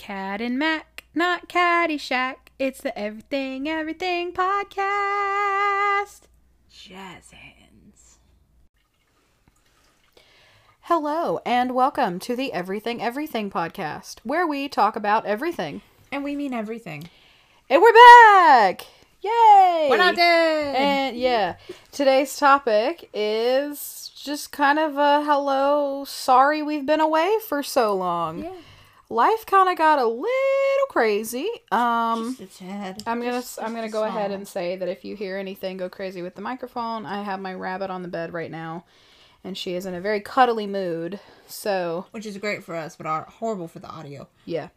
Kat and Mack, not Caddyshack. It's the Everything Everything Podcast. Jazz hands. Hello and welcome to the Everything Everything Podcast, where we talk about everything. And we mean everything. And we're back! Yay! We're not dead! And yeah, today's topic is just kind of a hello, sorry we've been away for so long. Yeah. Life kind of got a little crazy. Just a tad. I'm gonna go ahead and say that if you hear anything go crazy with the microphone, I have my rabbit on the bed right now, and she is in a very cuddly mood. So, which is great for us, but horrible for the audio. Yeah,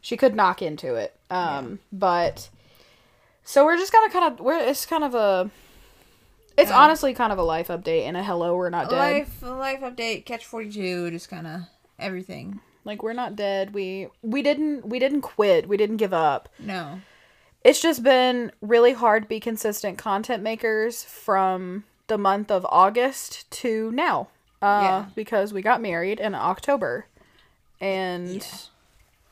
she could knock into it. But so we're just gonna honestly kind of a life update and a hello, we're not dead. Life update, catch 42, just kind of everything. Like, we're not dead. We didn't quit. We didn't give up. No. It's just been really hard to be consistent content makers from the month of August to now. Because we got married in October. And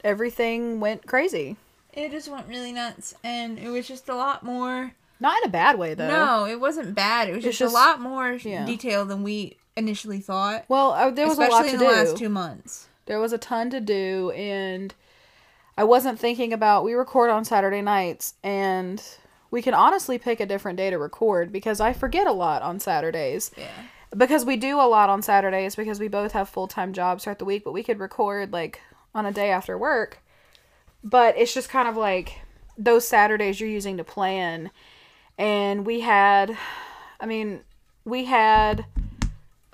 everything went crazy. It just went really nuts. And it was just a lot more. Not in a bad way, though. No, it wasn't bad. It was just a lot more detail than we initially thought. Well, there was a lot to do. Especially in the last 2 months. There was a ton to do, and I wasn't thinking about... We record on Saturday nights, and we can honestly pick a different day to record, because I forget a lot on Saturdays. Yeah. Because we do a lot on Saturdays, because we both have full-time jobs throughout the week, but we could record, like, on a day after work. But it's just kind of like those Saturdays you're using to plan. And we had...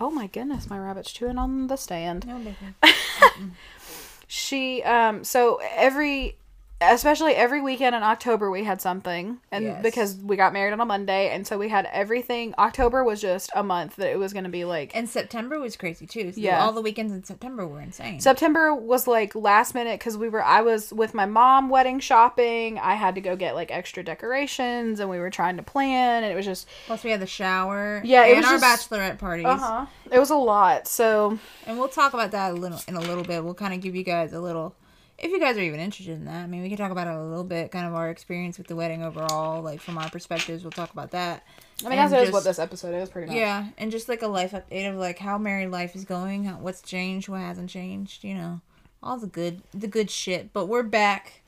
Oh my goodness, my rabbit's chewing on the stand. No, she, so especially every weekend in October we had something. And because we got married on a Monday, and so we had everything. October was just a month that it was going to be like. And September was crazy too. So all the weekends in September were insane. September was like last minute because I was with my mom wedding shopping. I had to go get like extra decorations, and we were trying to plan, and it was just. Plus we had the shower. Yeah, it was our bachelorette parties. Uh-huh. It was a lot. So. And we'll talk about that in a little bit. We'll kind of give you guys a little. If you guys are even interested in that, I mean, we can talk about it a little bit, kind of our experience with the wedding overall, like, from our perspectives, we'll talk about that. I mean, that's what this episode is, pretty much. Yeah, and just, like, a life update of, like, how married life is going, what's changed, what hasn't changed, you know, all the good shit. But we're back.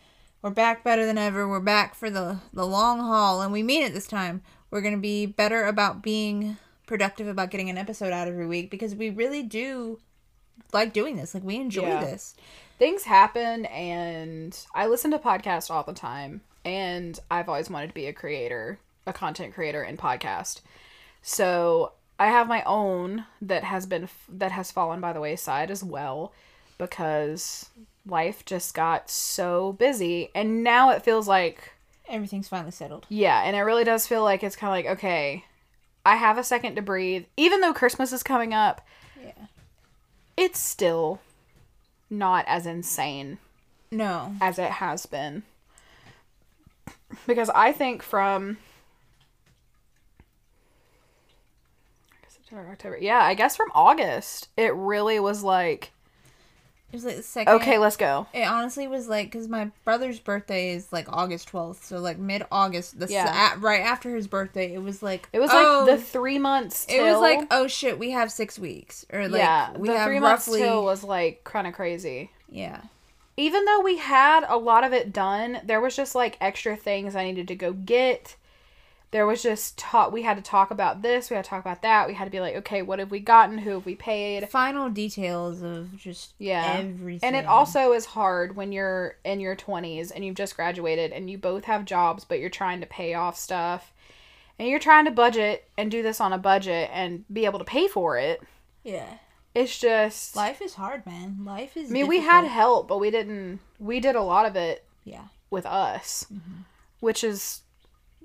We're back better than ever. We're back for the long haul, and we mean it this time. We're going to be better about being productive about getting an episode out every week, because we really do like doing this. Like, we enjoy this. Things happen, and I listen to podcasts all the time, and I've always wanted to be a content creator in podcast. So I have my own that has fallen by the wayside as well, because life just got so busy, and now it feels like everything's finally settled. Yeah, and it really does feel like it's kind of like, okay, I have a second to breathe, even though Christmas is coming up. Yeah, it's still not as insane as it has been, because I think from September, October, I guess from August, it really was like the second. Okay, let's go. It honestly was like, because my brother's birthday is like August 12th, so like mid-August, right after his birthday, it was like the 3 months till. It was like, oh shit, we have 6 weeks, or like we have 3 months roughly. Till was like kind of crazy. Yeah. Even though we had a lot of it done, there was just like extra things I needed to go get. There was just we had to talk about this, we had to talk about that, we had to be like, okay, what have we gotten, who have we paid? Final details of just everything. And it also is hard when you're in your 20s and you've just graduated and you both have jobs, but you're trying to pay off stuff, and you're trying to budget and do this on a budget and be able to pay for it. Yeah. It's just... Life is hard, man. Life is difficult. We had help, but we did a lot of it with us, which is...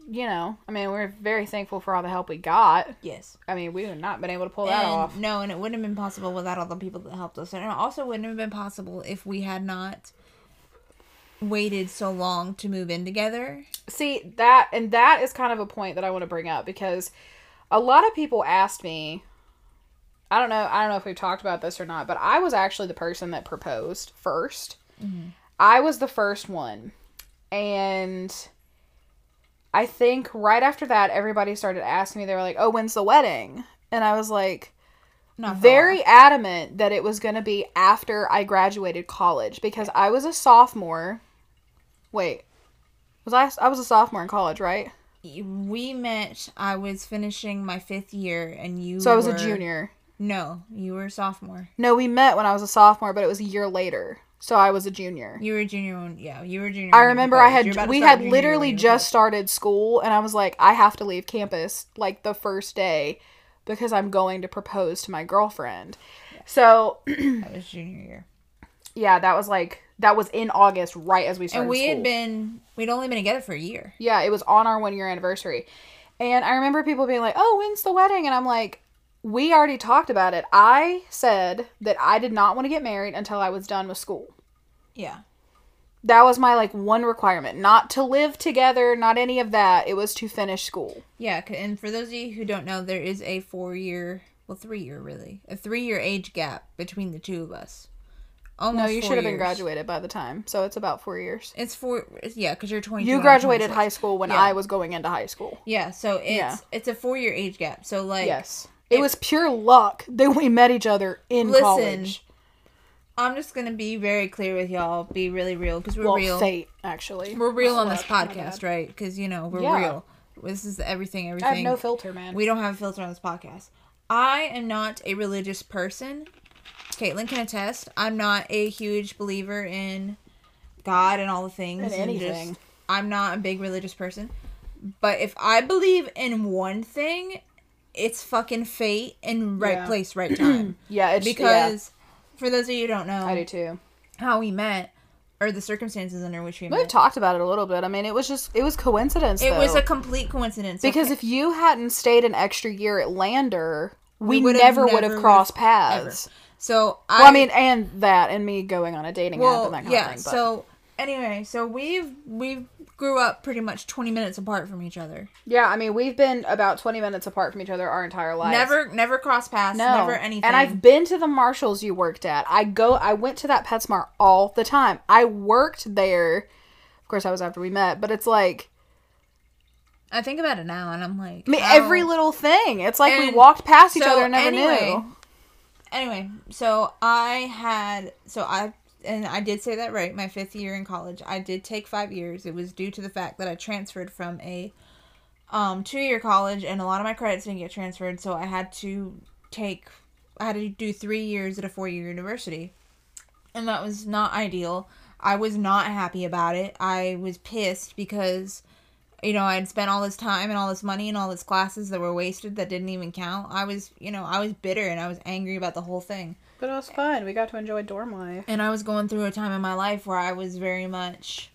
You know, I mean, we're very thankful for all the help we got. Yes. I mean, we would not have been able to pull that off. No, and it wouldn't have been possible without all the people that helped us. And it also wouldn't have been possible if we had not waited so long to move in together. See, that is kind of a point that I want to bring up, because a lot of people asked me, I don't know if we've talked about this or not, but I was actually the person that proposed first. I was the first one. And I think right after that, everybody started asking me, they were like, oh, when's the wedding? And I was like, not very adamant that it was going to be after I graduated college, because I was a sophomore. Wait, I was a sophomore in college, right? We met, I was finishing my 5th year, and you So I was a junior. No, you were a sophomore. No, we met when I was a sophomore, but it was a year later. So I was a junior. You were a junior when, yeah, you were a junior. I remember we had literally just started school, and I was like, I have to leave campus, like, the first day, because I'm going to propose to my girlfriend. Yeah. So that was junior year. Yeah, that was in August, right as we started school. And we'd only been together for a year. Yeah, it was on our 1-year anniversary. And I remember people being like, oh, when's the wedding? And I'm like, we already talked about it. I said that I did not want to get married until I was done with school. Yeah. That was my, like, one requirement. Not to live together, not any of that. It was to finish school. Yeah, and for those of you who don't know, there is a 4-year, well, 3-year, really, a 3-year age gap between the two of us. Almost. No, you should have been graduated by the time, so it's about 4 years. It's 4, yeah, because you're 22. You graduated high school when I was going into high school. Yeah, so it's a 4-year age gap, so, like... Yes. It was pure luck that we met each other in college. I'm just going to be very clear with y'all, be really real, because we're real. Fate, actually. We're real on this podcast, right? Because, you know, we're real. This is everything. I have no filter, man. We don't have a filter on this podcast. I am not a religious person. Caitlin can attest. I'm not a huge believer in God and all the things. And anything. I'm not a big religious person. But if I believe in one thing, it's fucking fate and right place, right time. For those of you who don't know. I do too. How we met, or the circumstances under which we met. We've talked about it a little bit. I mean, it was coincidence, though. It was a complete coincidence. Because if you hadn't stayed an extra year at Lander, we never would have crossed paths. Ever. So and me going on a dating app and that kind of thing. But. So anyway, we've grew up pretty much 20 minutes apart from each other. Yeah, I mean, we've been about 20 minutes apart from each other our entire lives. Never crossed paths, never anything. And I've been to the Marshalls you worked at. I went to that PetSmart all the time. I worked there. Of course, that was after we met, but it's like... I think about it now, and I'm like... I mean, every little thing. It's like we walked past each other and never knew. Anyway, so and I did say that right, my 5th year in college. I did take 5 years. It was due to the fact that I transferred from a 2-year college, and a lot of my credits didn't get transferred, so I had to do 3 years at a 4-year university. And that was not ideal. I was not happy about it. I was pissed because, you know, I had spent all this time and all this money and all these classes that were wasted that didn't even count. I was bitter and I was angry about the whole thing. But it was fun. We got to enjoy dorm life. And I was going through a time in my life where I was very much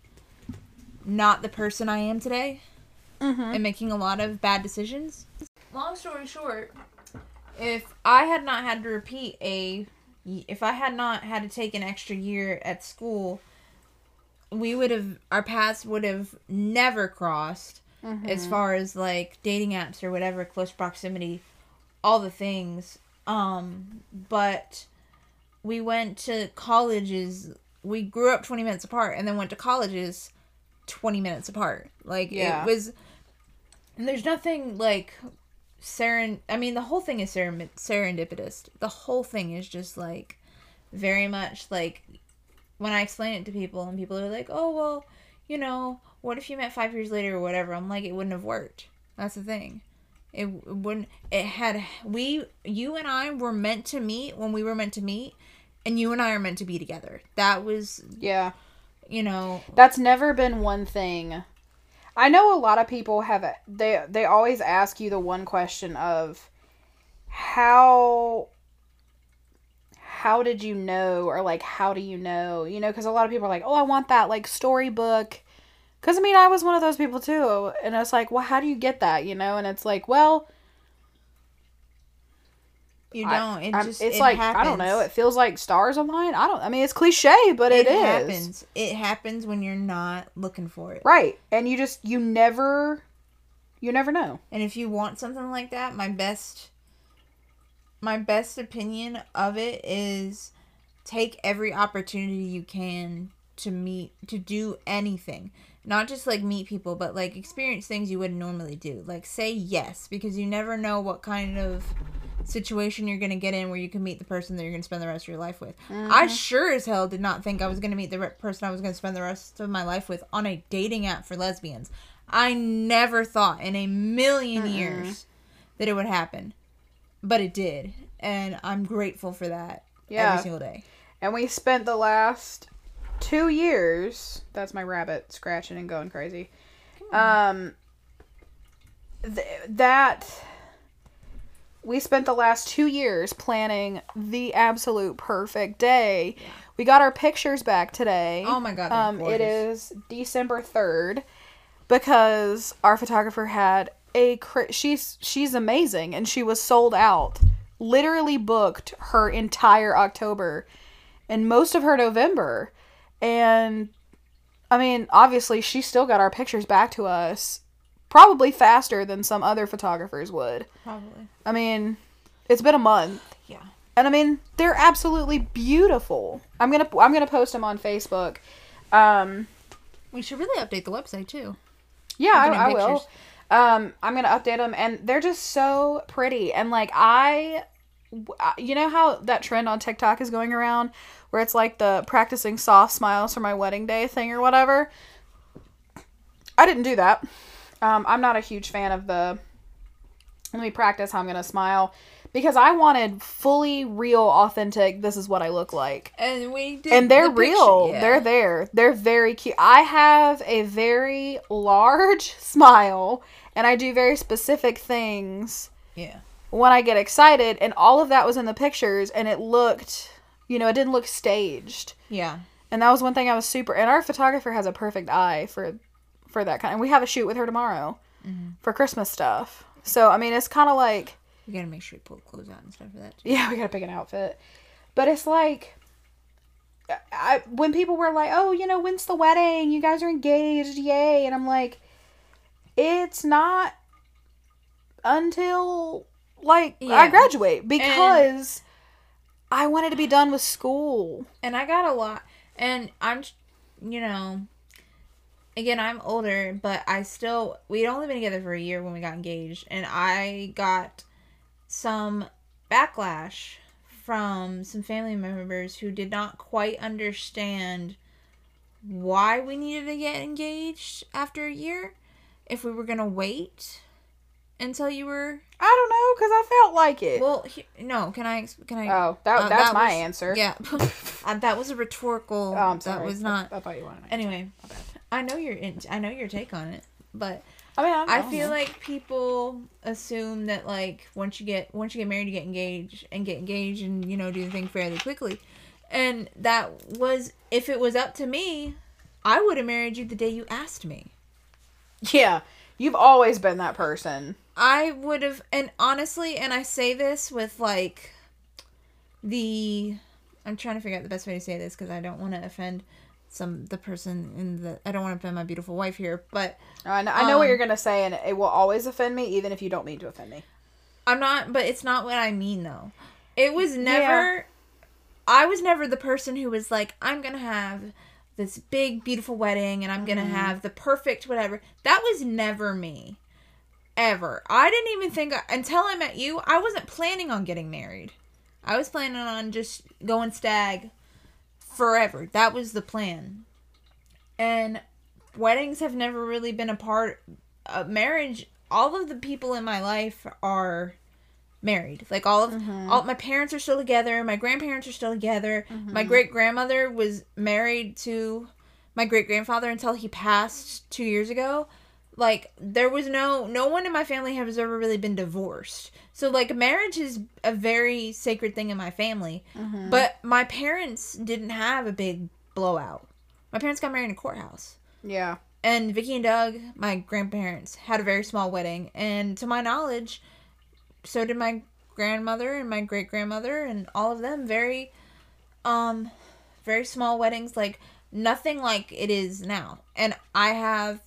not the person I am today. Mm-hmm. And making a lot of bad decisions. Long story short, if I had not had to take an extra year at school, our paths would have never crossed. Mm-hmm. As far as, like, dating apps or whatever, close proximity, all the things. But we went to colleges, we grew up 20 minutes apart and then went to colleges 20 minutes apart. Like, It was, and there's nothing like the whole thing is serendipitous. The whole thing is just, like, very much, like, when I explain it to people and people are like, oh, well, you know, what if you met 5 years later or whatever? I'm like, it wouldn't have worked. That's the thing. You and I were meant to meet when we were meant to meet, and you and I are meant to be together. That was, you know. That's never been one thing. I know a lot of people have, they always ask you the one question of how did you know? Or, like, how do you know? You know, 'cause a lot of people are like, oh, I want that, like, storybook. Because, I mean, I was one of those people, too. And it's like, well, how do you get that, you know? And it's like, well... You don't. Happens. I don't know. It feels like stars align. It's cliche, but it is. It happens when you're not looking for it. Right. And you just... You never know. And if you want something like that, my best opinion of it is take every opportunity you can to meet, to do anything. Not just, like, meet people, but, like, experience things you wouldn't normally do. Like, say yes, because you never know what kind of situation you're going to get in where you can meet the person that you're going to spend the rest of your life with. Mm-hmm. I sure as hell did not think I was going to meet the person I was going to spend the rest of my life with on a dating app for lesbians. I never thought in a million years that it would happen. But it did. And I'm grateful for that every single day. And we spent the last 2 years, that's my rabbit scratching and going crazy, we spent the last 2 years planning the absolute perfect day. Yeah. We got our pictures back today. Oh my god, it is December 3rd, because our photographer had she's amazing, and she was sold out, literally booked her entire October and most of her November. And, I mean, obviously, she still got our pictures back to us probably faster than some other photographers would. Probably. I mean, it's been a month. Yeah. And, I mean, they're absolutely beautiful. I'm gonna post them on Facebook. We should really update the website, too. Yeah, I will. I'm gonna update them, and they're just so pretty. And, like, you know how that trend on TikTok is going around where it's like the practicing soft smiles for my wedding day thing or whatever? I didn't do that. I'm not a huge fan of the let me practice how I'm gonna smile, because I wanted fully real, authentic, this is what I look like. And we did. And they're real. Picture, yeah. They're there. They're very cute. I have a very large smile, and I do very specific things. Yeah. When I get excited, and all of that was in the pictures, and it looked, you know, it didn't look staged. Yeah. And that was one thing I was and our photographer has a perfect eye for that kind, and we have a shoot with her tomorrow for Christmas stuff. So, I mean, it's kind of like, you gotta make sure you pull the clothes out and stuff for that too. Yeah, we gotta pick an outfit. But it's like, when people were like, oh, you know, when's the wedding? You guys are engaged, yay. And I'm like, it's not until, like, yeah, I graduate, because I wanted to be done with school. And I got a lot, and I'm, you know, again, I'm older, but we'd only been together for a year when we got engaged, and I got some backlash from some family members who did not quite understand why we needed to get engaged after a year, if we were going to wait until you were... I don't know, because I felt like it. Well, no, can I... Oh, that's my answer. Yeah. That was a rhetorical... Oh, I'm sorry. That was not... I thought you wanted to... Anyway, I know your take on it, but... I mean, I feel like people assume that, like, once you get married, you get engaged and, you know, do the thing fairly quickly. And that was... If it was up to me, I would have married you the day you asked me. Yeah. You've always been that person. I would have, and honestly, and I say this with, like, I'm trying to figure out the best way to say this, because I don't want to offend the person I don't want to offend my beautiful wife here, but... I know what you're going to say, and it will always offend me, even if you don't mean to offend me. I'm not, but it's not what I mean, though. It was never... Yeah. I was never the person who was like, I'm going to have this big, beautiful wedding, and I'm going to have the perfect whatever. That was never me. Ever. I didn't even think, until I met you, I wasn't planning on getting married. I was planning on just going stag forever. That was the plan. And weddings have never really been a part of marriage. All of the people in my life are married. Like, all my parents are still together. My grandparents are still together. Mm-hmm. My great-grandmother was married to my great-grandfather until he passed 2 years ago. Like, there was no one in my family has ever really been divorced. So, like, marriage is a very sacred thing in my family. Mm-hmm. But my parents didn't have a big blowout. My parents got married in a courthouse. Yeah. And Vicky and Doug, my grandparents, had a very small wedding. And to my knowledge... So did my grandmother and my great-grandmother and all of them. Very, very small weddings. Like, nothing like it is now. And I'm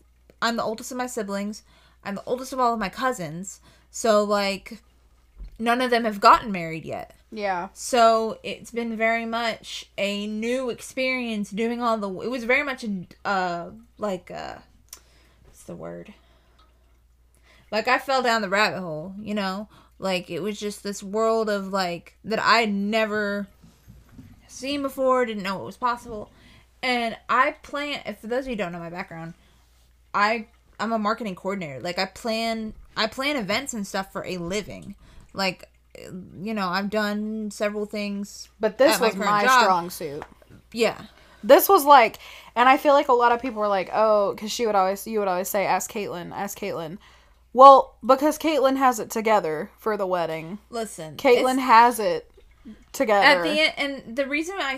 the oldest of my siblings. I'm the oldest of all of my cousins. So, like, none of them have gotten married yet. Yeah. So it's been very much a new experience doing all the... It was very much what's the word? Like, I fell down the rabbit hole, you know? Like, it was just this world of, like, that I'd never seen before, didn't know what was possible. And for those of you who don't know my background, I'm a marketing coordinator. Like, I plan events and stuff for a living. Like, you know, I've done several things. But this was my strong suit. Yeah. This was like, and I feel like a lot of people were like, oh, because you would always say, ask Caitlin. Well, because Caitlin has it together for the wedding. Listen. Caitlin has it together. At the end, and the reason I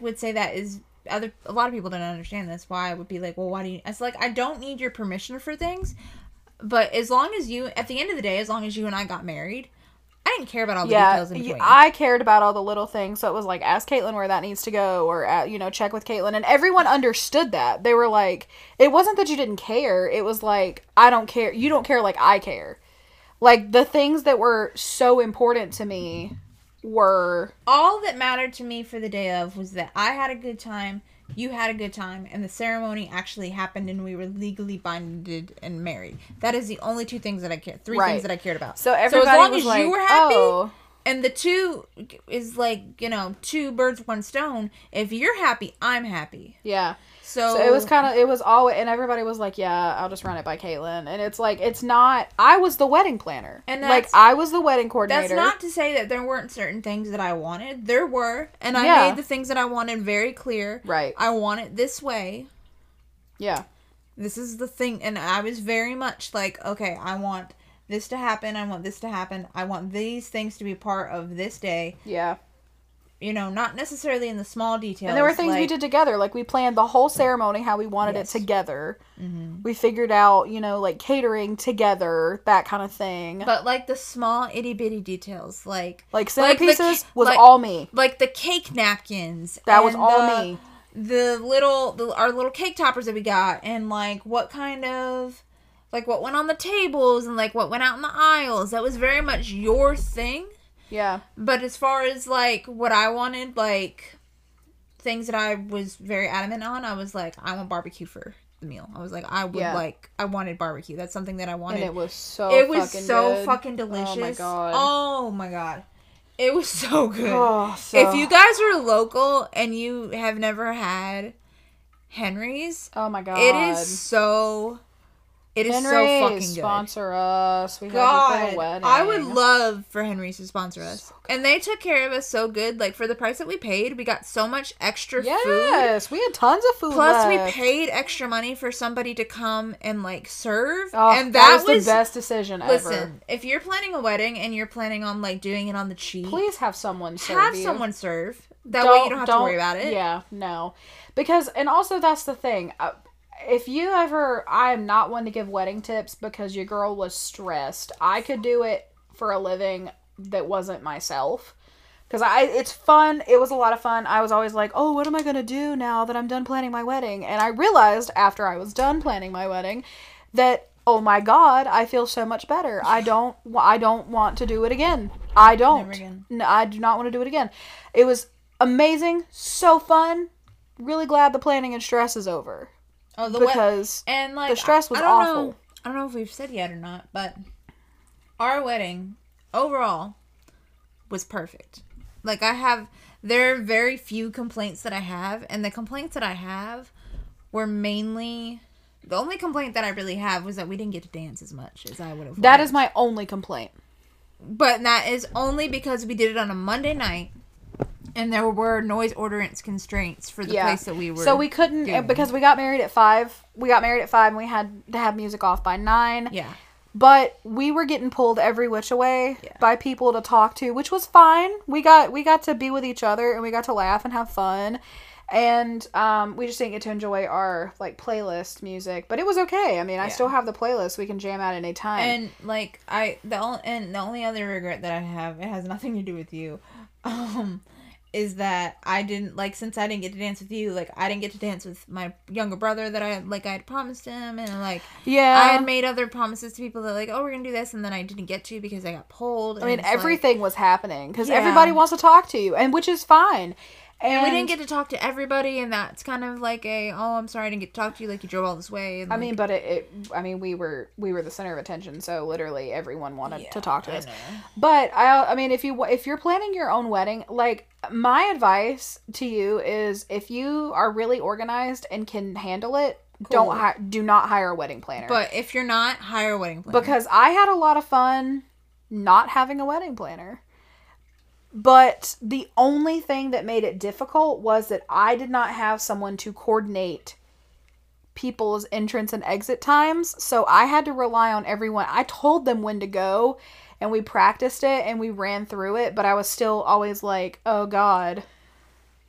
would say that is a lot of people don't understand this. Why I would be like, well, why do you? It's like, I don't need your permission for things. But at the end of the day, as long as you and I got married, I didn't care about all the details in between. I cared about all the little things. So it was like, ask Caitlin where that needs to go, or, you know, check with Caitlin. And everyone understood that. They were like, it wasn't that you didn't care. It was like, I don't care. You don't care like I care. Like, the things that were so important to me were... All that mattered to me for the day of was that I had a good time, you had a good time, and the ceremony actually happened and we were legally binded and married. That is the only two things that I cared. Three things that I cared about. So everybody as long was as like, you were happy, oh. And the two is like, you know, two birds with one stone. If you're happy, I'm happy. Yeah. So it was always, and everybody was like, yeah, I'll just run it by Caitlin. And it's like, it's not, I was the wedding planner. And like, I was the wedding coordinator. That's not to say that there weren't certain things that I wanted. There were. And I made the things that I wanted very clear. Right. I want it this way. Yeah. This is the thing. And I was very much like, okay, I want this to happen. I want this to happen. I want these things to be part of this day. Yeah. You know, not necessarily in the small details. And there were things like, we did together. Like, we planned the whole ceremony how we wanted it together. Mm-hmm. We figured out, you know, like, catering together, that kind of thing. But, like, the small itty-bitty details. Like, centerpieces was all me. Like, the cake napkins. That was all me. Our little cake toppers that we got. And, like, what kind of... Like, what went on the tables and, like, what went out in the aisles. That was very much your thing. Yeah. But as far as, like, what I wanted, like, things that I was very adamant on, I was like, I want barbecue for the meal. I was like, I wanted barbecue. That's something that I wanted. And it was so fucking delicious. Oh, my God. It was so good. If you guys are local and you have never had Henry's. Oh, my God. It is so fucking good. Sponsor us. We got a wedding. I would love for Henry's to sponsor us. So and they took care of us so good. Like, for the price that we paid, we got so much extra food. Yes, we had tons of food. Plus, we paid extra money for somebody to come and, like, serve. Oh, and that was the best decision ever. Listen, if you're planning a wedding and you're planning on, like, doing it on the cheap, please have someone serve. That way you don't have to worry about it. Yeah, no. Because, and also that's the thing. I am not one to give wedding tips because your girl was stressed. I could do it for a living that wasn't myself. Because it's fun. It was a lot of fun. I was always like, oh, what am I going to do now that I'm done planning my wedding? And I realized after I was done planning my wedding that, oh my God, I feel so much better. I don't want to do it again. I don't. Never again. No, I do not want to do it again. It was amazing. So fun. Really glad the planning and stress is over. Oh, the stress was awful. I don't know if we've said yet or not, but our wedding overall was perfect. Like, there are very few complaints that I have, and the complaints that I have were mainly, the only complaint that I really have was that we didn't get to dance as much as I would have wanted. That is my only complaint. But that is only because we did it on a Monday night. And there were noise ordinance constraints for the place that we were. So we couldn't, because we got married at 5. We got married at 5 and we had to have music off by 9. Yeah. But we were getting pulled every which way by people to talk to, which was fine. We got to be with each other and we got to laugh and have fun. And we just didn't get to enjoy our, like, playlist music. But it was okay. I mean, I still have the playlist. We can jam out any time. And, like, the only other regret that I have, it has nothing to do with you. is that I didn't, like, since I didn't get to dance with you, like, I didn't get to dance with my younger brother that I had promised him, and, like, yeah, I had made other promises to people that, like, oh, we're gonna do this, and then I didn't get to because I got pulled. I mean, everything was happening, because everybody wants to talk to you, and which is fine. And we didn't get to talk to everybody, and that's kind of like a, oh, I'm sorry I didn't get to talk to you, like, you drove all this way. And, like, I mean, but we were the center of attention, so literally everyone wanted to talk to us. But, I mean, if you're planning your own wedding, like, my advice to you is if you are really organized and can handle it, do not hire a wedding planner. But if you're not, hire a wedding planner. Because I had a lot of fun not having a wedding planner. But the only thing that made it difficult was that I did not have someone to coordinate people's entrance and exit times. So I had to rely on everyone. I told them when to go, and we practiced it, and we ran through it. But I was still always like, oh, God.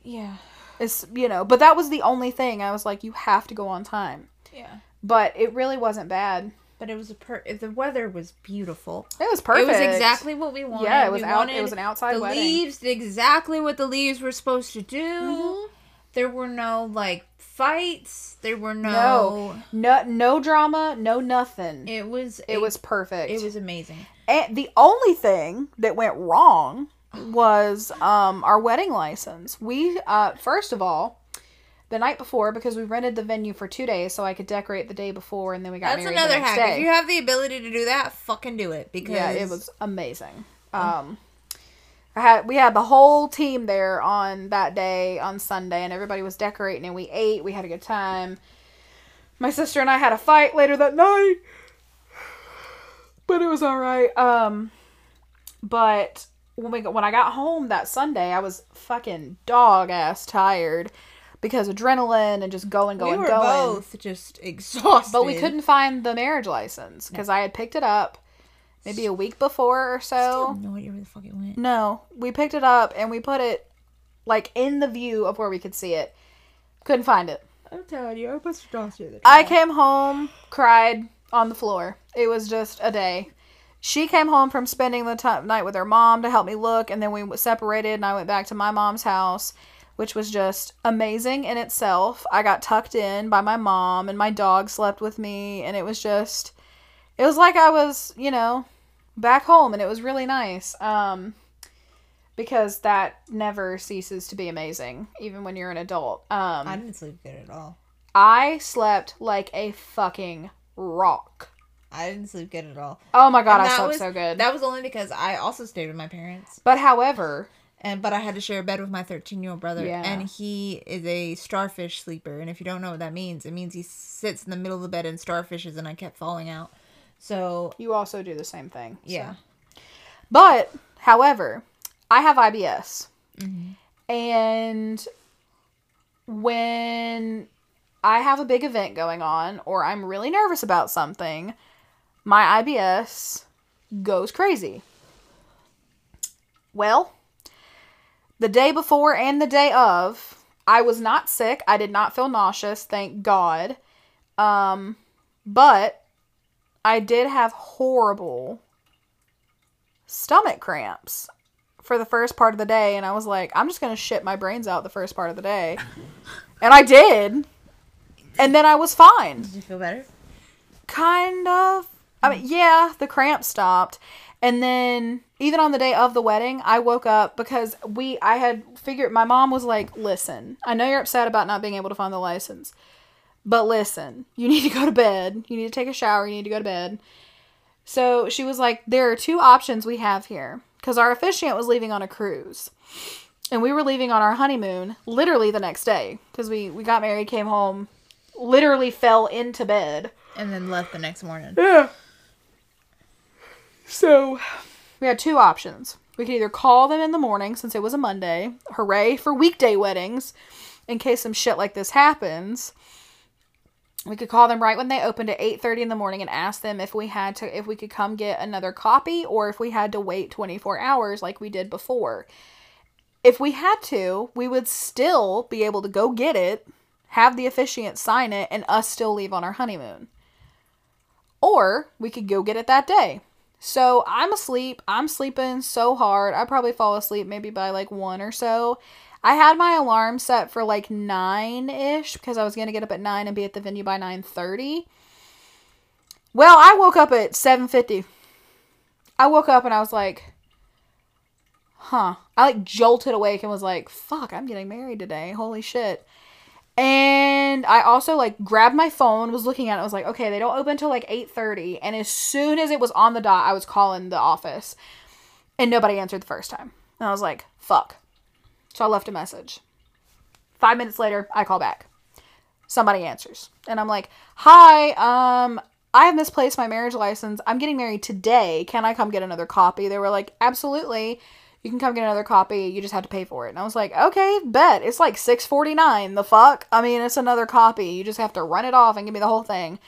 Yeah. It's, you know, but that was the only thing. I was like, you have to go on time. Yeah. But it really wasn't bad. But it was the weather was beautiful. It was perfect. It was exactly what we wanted. Yeah, it was an outside wedding. The leaves did exactly what the leaves were supposed to do. Mm-hmm. There were no, like, fights. There were no drama, no nothing. It was perfect. It was amazing. And the only thing that went wrong was our wedding license. We first of all, the night before, because we rented the venue for 2 days, so I could decorate the day before, and then we got married the next day. That's another hack. If you have the ability to do that, fucking do it, because... Yeah, it was amazing. We had the whole team there on that day, on Sunday, and everybody was decorating, and we ate, we had a good time. My sister and I had a fight later that night, but it was alright. But when I got home that Sunday, I was fucking dog-ass tired, because adrenaline and just going. We were both just exhausted. But we couldn't find the marriage license, because I had picked it up maybe a week before or so. I still don't know where the fuck it went. No. We picked it up, and we put it, like, in the view of where we could see it. Couldn't find it. I'm telling you, I was exhausted. I came home, cried on the floor. It was just a day. She came home from spending the night with her mom to help me look, and then we separated, and I went back to my mom's house, which was just amazing in itself. I got tucked in by my mom, and my dog slept with me, and it was like I was, you know, back home, and it was really nice, because that never ceases to be amazing, even when you're an adult. I didn't sleep good at all. I slept like a fucking rock. I didn't sleep good at all. Oh my God, I slept so good. That was only because I also stayed with my parents. But however... But I had to share a bed with my 13-year-old brother, and he is a starfish sleeper. And if you don't know what that means, it means he sits in the middle of the bed and starfishes, and I kept falling out. So you also do the same thing. Yeah. So. But, however, I have IBS. Mm-hmm. And when I have a big event going on, or I'm really nervous about something, my IBS goes crazy. Well... The day before and the day of, I was not sick. I did not feel nauseous, thank God. But I did have horrible stomach cramps for the first part of the day. And I was like, I'm just going to shit my brains out the first part of the day. And I did. And then I was fine. Did you feel better? Kind of. I mean, yeah, the cramps stopped. And then even on the day of the wedding, I woke up because I had figured, my mom was like, listen, I know you're upset about not being able to find the license, but listen, you need to go to bed. You need to take a shower. You need to go to bed. So she was like, there are two options we have here, because our officiant was leaving on a cruise and we were leaving on our honeymoon literally the next day, because we got married, came home, literally fell into bed and then left the next morning. Yeah. So, we had two options. We could either call them in the morning, since it was a Monday. Hooray for weekday weddings, in case some shit like this happens. We could call them right when they opened at 8:30 in the morning and ask them if we could come get another copy, or if we had to wait 24 hours like we did before. If we had to, we would still be able to go get it, have the officiant sign it, and us still leave on our honeymoon. Or, we could go get it that day. So I'm asleep. I'm sleeping so hard. I probably fall asleep maybe by like 1 or so. I had my alarm set for like 9-ish because I was going to get up at 9 and be at the venue by 9:30. Well, I woke up at 7:50. I woke up and I was like, huh. I like jolted awake and was like, fuck, I'm getting married today. Holy shit. And I also like grabbed my phone, was looking at it, was like, okay, they don't open till like 8:30. And as soon as it was on the dot, I was calling the office and nobody answered the first time. And I was like, fuck. So I left a message. 5 minutes later, I call back. Somebody answers. And I'm like, hi, I have misplaced my marriage license. I'm getting married today. Can I come get another copy? They were like, absolutely. You can come get another copy. You just have to pay for it. And I was like, okay, bet. It's like $6.49. The fuck? I mean, it's another copy. You just have to run it off and give me the whole thing.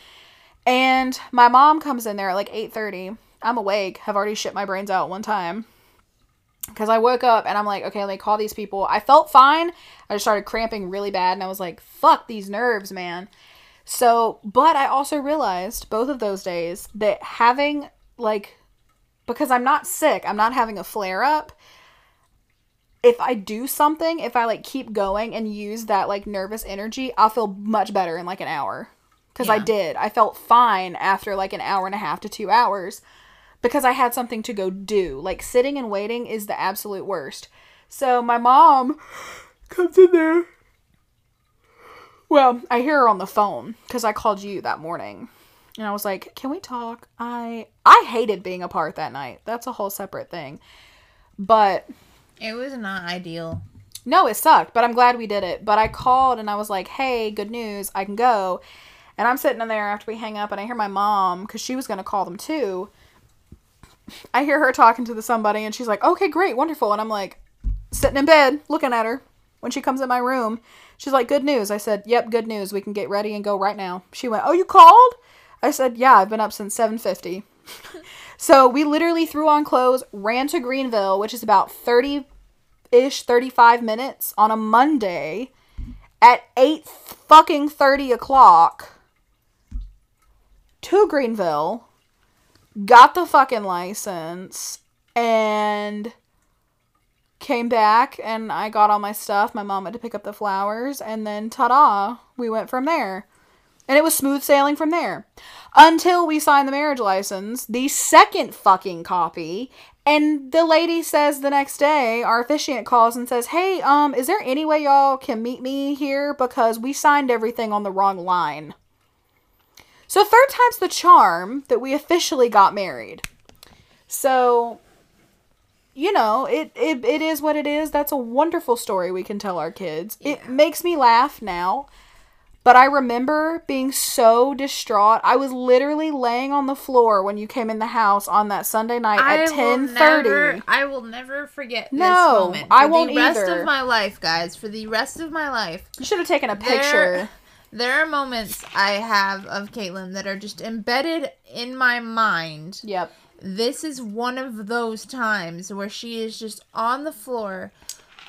And my mom comes in there at like 8:30. I'm awake. I've already shit my brains out one time. Because I woke up and I'm like, okay, let me call these people. I felt fine. I just started cramping really bad. And I was like, fuck these nerves, man. So, but I also realized both of those days that having like, because I'm not sick, I'm not having a flare up. If I do something, if I like keep going and use that like nervous energy, I'll feel much better in like an hour. Because yeah. I did. I felt fine after like an hour and a half to 2 hours. Because I had something to go do. Like, sitting and waiting is the absolute worst. So, my mom comes in there. Well, I hear her on the phone. Because I called you that morning. And I was like, can we talk? I hated being apart that night. That's a whole separate thing. But it was not ideal. No, it sucked. But I'm glad we did it. But I called and I was like, hey, good news. I can go. And I'm sitting in there after we hang up. And I hear my mom, because she was going to call them too. I hear her talking to somebody and she's like, okay, great, wonderful. And I'm like sitting in bed looking at her when she comes in my room. She's like, good news. I said, yep, good news. We can get ready and go right now. She went, oh, you called? I said, yeah, I've been up since 7:50. So we literally threw on clothes, ran to Greenville, which is about 30-ish, 35 minutes on a Monday at 8:30 to Greenville. Got the fucking license and came back and I got all my stuff. My mom had to pick up the flowers and then ta-da, we went from there. And it was smooth sailing from there until we signed the marriage license, the second fucking copy. And the lady says the next day, our officiant calls and says, hey, is there any way y'all can meet me here? Because we signed everything on the wrong line. So third time's the charm that we officially got married. So, you know, it is what it is. That's a wonderful story we can tell our kids. Yeah. It makes me laugh now. But I remember being so distraught. I was literally laying on the floor when you came in the house on that Sunday night at 10:30. I will never forget this moment. I won't either. For the rest of my life, guys. For the rest of my life. You should have taken a picture. There are moments I have of Caitlin that are just embedded in my mind. Yep. This is one of those times where she is just on the floor,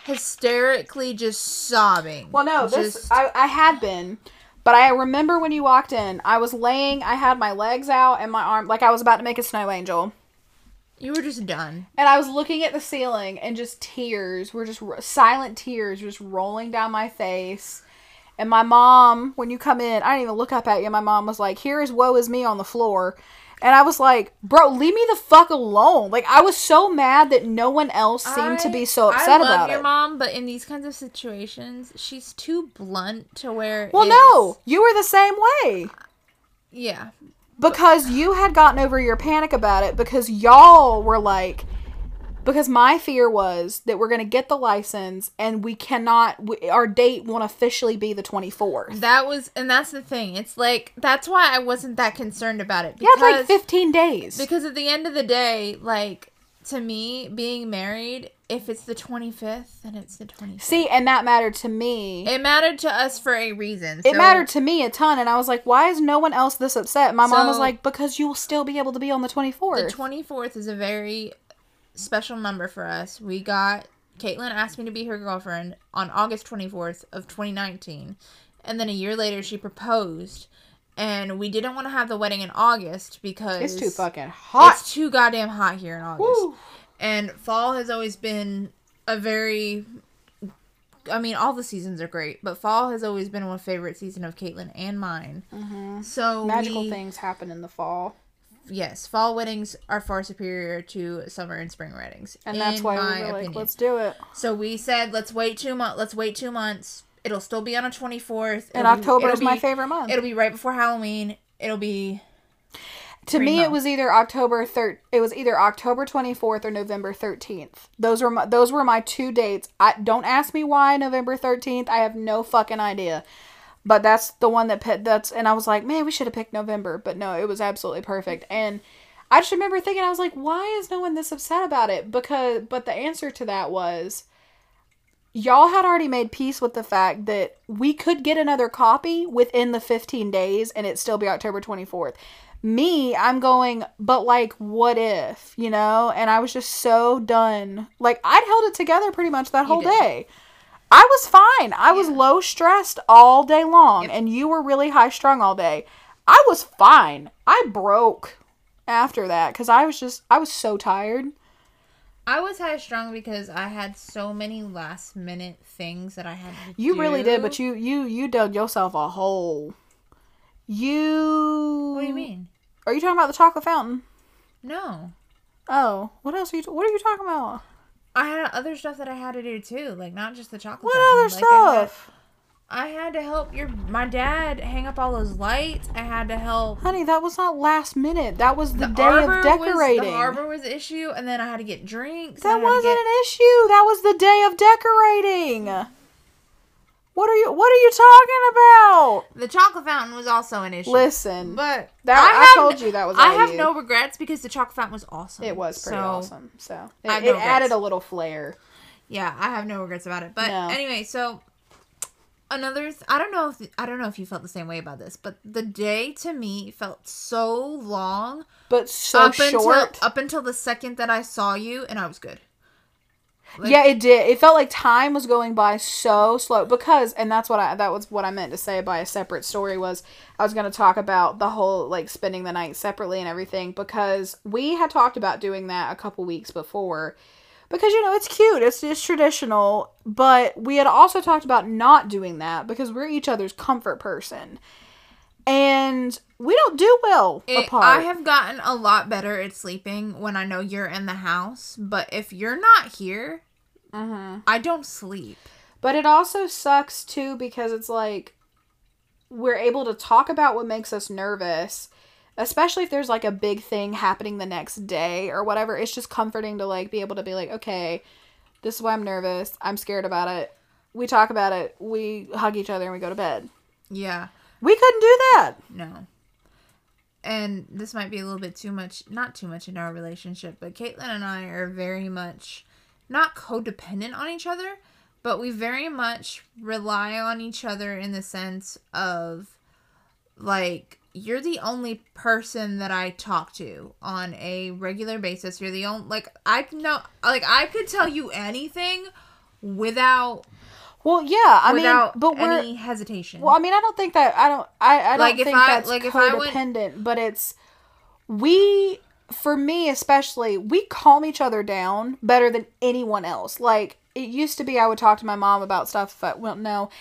hysterically just sobbing. Well, no, I had been, but I remember when you walked in, I was laying, I had my legs out and my arm, like I was about to make a snow angel. You were just done. And I was looking at the ceiling and just tears were just, silent tears just rolling down my face. And my mom, when you come in, I didn't even look up at you. My mom was like, here is woe is me on the floor. And I was like, bro, leave me the fuck alone. Like, I was so mad that no one else seemed to be so upset about it. I love your mom, but in these kinds of situations, she's too blunt to where Well, no, you were the same way. Yeah. Because you had gotten over your panic about it because y'all were like, because my fear was that we're going to get the license and we cannot, our date won't officially be the 24th. And that's the thing. It's like, that's why I wasn't that concerned about it. Because, yeah, it's like 15 days. Because at the end of the day, like, to me, being married, if it's the 25th, then it's the 25th. See, and that mattered to me. It mattered to us for a reason. So. It mattered to me a ton, and I was like, why is no one else this upset? My mom was like, because you will still be able to be on the 24th. The 24th is a very special number for us. We got Caitlin asked me to be her girlfriend on August 24th of 2019, and then a year later she proposed, And we didn't want to have the wedding in August because... It's too fucking hot. It's too goddamn hot here in August. Woo. And fall has always been a very... I mean, all the seasons are great, but fall has always been my favorite season of Caitlin and mine. Mm-hmm. So magical things happen in the fall. Yes, fall weddings are far superior to summer and spring weddings, and that's why we were like, let's do it. So we said, let's wait 2 months. Let's wait 2 months. It'll still be on the 24th. And October is my favorite month. It'll be right before Halloween. It'll be. To me, it was either October 24th or November 13th. Those were my 2 dates. Don't ask me why November 13th. I have no fucking idea. But that's the one and I was like, man, we should have picked November, but no, it was absolutely perfect. And I just remember thinking, I was like, why is no one this upset about it? But the answer to that was, y'all had already made peace with the fact that we could get another copy within the 15 days and it'd still be October 24th. Me, I'm going, but like, what if, you know? And I was just so done. Like, I'd held it together pretty much that whole day. I was fine. I was low stressed all day long. Yep. And you were really high strung all day. I was fine. I broke after that because I was so tired. I was high strung because I had so many last minute things that I had to do. You really did, but you dug yourself a hole. What do you mean? Are you talking about the chocolate fountain? No. Oh, what else? What are you talking about? I had other stuff that I had to do too, like not just the chocolate fountain. What other stuff? I had to help my dad hang up all those lights. I had to help. Honey, that was not last minute. That was the day of decorating. The arbor was an issue, and then I had to get drinks. That wasn't an issue. That was the day of decorating. What are you talking about? The chocolate fountain was also an issue. Listen, but I told you that was all you. No regrets because the chocolate fountain was awesome. It was pretty awesome. So it added a little flair. Yeah, I have no regrets about it. But anyway, so I don't know if you felt the same way about this, but the day to me felt so long, but so short up until the second that I saw you, and I was good. Like, yeah, it did. It felt like time was going by so slow because, and that was what I meant to say by a separate story was I was going to talk about the whole, like, spending the night separately and everything because we had talked about doing that a couple weeks before because, you know, it's cute. It's traditional, but we had also talked about not doing that because we're each other's comfort person. And we don't do well apart. I have gotten a lot better at sleeping when I know you're in the house. But if you're not here, I don't sleep. But it also sucks, too, because it's like we're able to talk about what makes us nervous. Especially if there's, like, a big thing happening the next day or whatever. It's just comforting to, like, be able to be like, okay, this is why I'm nervous. I'm scared about it. We talk about it. We hug each other and we go to bed. Yeah. We couldn't do that. No. And this might be a little bit too much, not too much in our relationship, but Caitlin and I are very much not codependent on each other, but we very much rely on each other in the sense of, like, you're the only person that I talk to on a regular basis. You're the only, like, I could tell you anything without... Well, yeah, any hesitation. Well, I mean, I don't think that's codependent, but it's, for me especially, we calm each other down better than anyone else. Like, it used to be I would talk to my mom about stuff, I would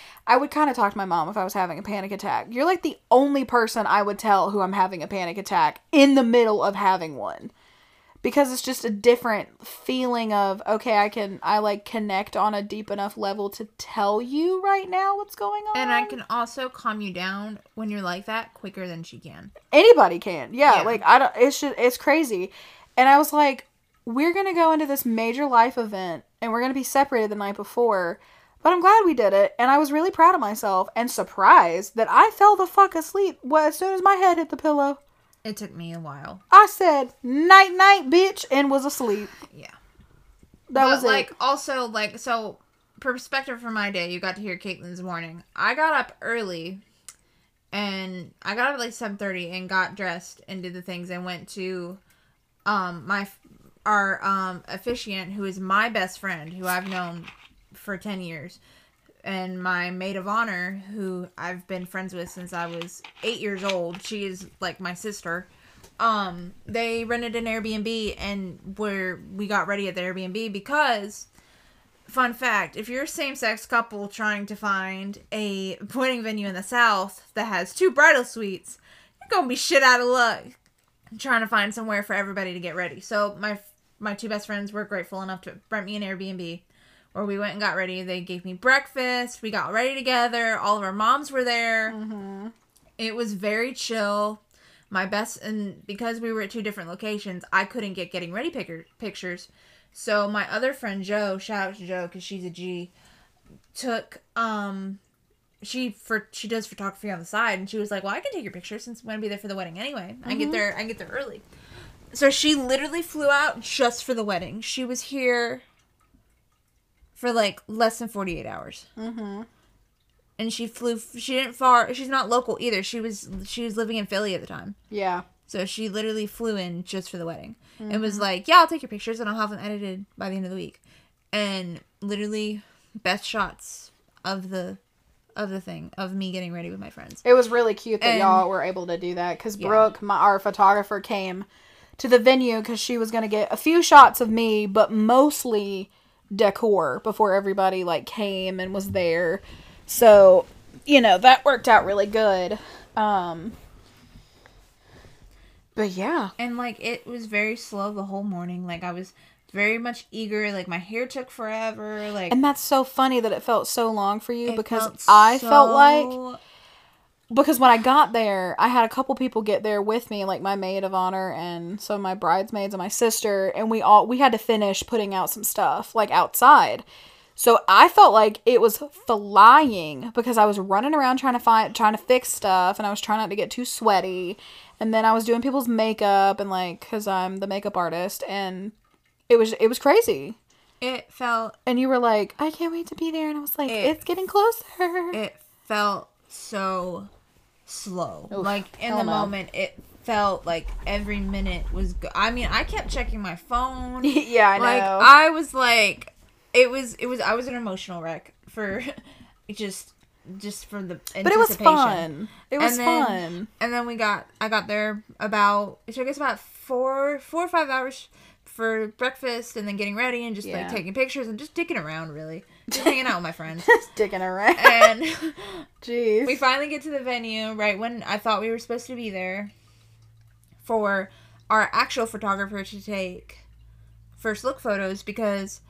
kind of talk to my mom if I was having a panic attack. You're like the only person I would tell who I'm having a panic attack in the middle of having one. Because it's just a different feeling of, okay, I connect on a deep enough level to tell you right now what's going on. And I can also calm you down when you're like that quicker than she can. Anybody can. Yeah. Like, it's crazy. And I was like, we're going to go into this major life event and we're going to be separated the night before. But I'm glad we did it. And I was really proud of myself and surprised that I fell the fuck asleep as soon as my head hit the pillow. It took me a while. I said, night, night, bitch, and was asleep. Yeah. That was it. So perspective for my day, you got to hear Caitlin's morning. I got up early, and I got up at like 7:30 and got dressed and did the things and went to our officiant, who is my best friend, who I've known for 10 years. and my maid of honor, who I've been friends with since I was 8 years old, she is like my sister. They rented an Airbnb, and we got ready at the Airbnb because, fun fact, if you're a same-sex couple trying to find a wedding venue in the South that has two bridal suites, you're gonna be shit out of luck trying to find somewhere for everybody to get ready. So my two best friends were grateful enough to rent me an Airbnb, where we went and got ready. They gave me breakfast. We got ready together. All of our moms were there. Mm-hmm. It was very chill. And because we were at two different locations, I couldn't get getting ready pictures. So my other friend, Jo, shout out to Jo because she's a G, she does photography on the side, and she was like, well, I can take your picture since I'm going to be there for the wedding anyway. Mm-hmm. I can get there early. So she literally flew out just for the wedding. She was here for like less than 48 hours. Mm-hmm. And she flew. She didn't far. She's not local either. She was living in Philly at the time. Yeah. So she literally flew in just for the wedding. Mm-hmm. And was like, yeah, I'll take your pictures and I'll have them edited by the end of the week. And literally, best shots of the thing of me getting ready with my friends. It was really cute that y'all were able to do that because Brooke, our photographer, came to the venue because she was gonna get a few shots of me, but mostly decor before everybody like came and was there. So, you know, that worked out really good. But yeah. And, like, it was very slow the whole morning. Like, I was very much eager. Like, my hair took forever. Like, and that's so funny that it felt so long for you because when I got there, I had a couple people get there with me, like my maid of honor and some of my bridesmaids and my sister, and we had to finish putting out some stuff, like, outside. So I felt like it was flying because I was running around trying to fix stuff, and I was trying not to get too sweaty, and then I was doing people's makeup and like, cause I'm the makeup artist, and it was crazy. It felt, and you were like, I can't wait to be there, and I was like, it's getting closer. It felt so slow. Oof, like in the moment, it felt like every minute was good. I mean, I kept checking my phone. Yeah, I know. Like I was like. I was an emotional wreck for just from the anticipation. But it was fun. It was fun. And then I got there about, it took us about four or 5 hours for breakfast and then getting ready and just like taking pictures and just dicking around, really. Just hanging out with my friends. Just dicking around. And jeez. We finally get to the venue right when I thought we were supposed to be there for our actual photographer to take first look photos because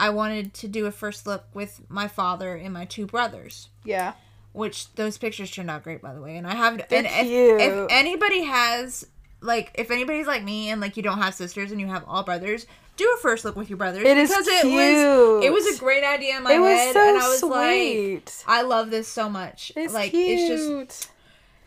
I wanted to do a first look with my father and my two brothers. Yeah. Which, those pictures turned out great, by the way. And I have... They're cute. If anybody has... Like, if anybody's like me and, like, you don't have sisters and you have all brothers, do a first look with your brothers. It is cute. It was a great idea in my head. It was so sweet. I love this so much. It's cute. It's just...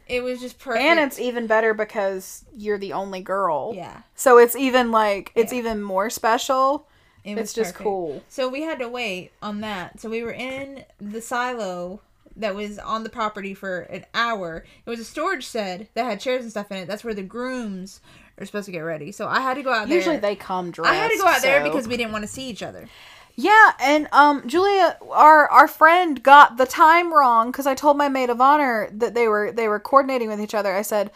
It was just perfect. And it's even better because you're the only girl. Yeah. So it's even, like... It's even more special... It's just perfect. Cool. So we had to wait on that. So we were in the silo that was on the property for an hour. It was a storage shed that had chairs and stuff in it. That's where the grooms are supposed to get ready. So I had to go out there. Usually they come dressed. I had to go out there because we didn't want to see each other. Yeah, and Julia, our friend, got the time wrong because I told my maid of honor that they were coordinating with each other. I said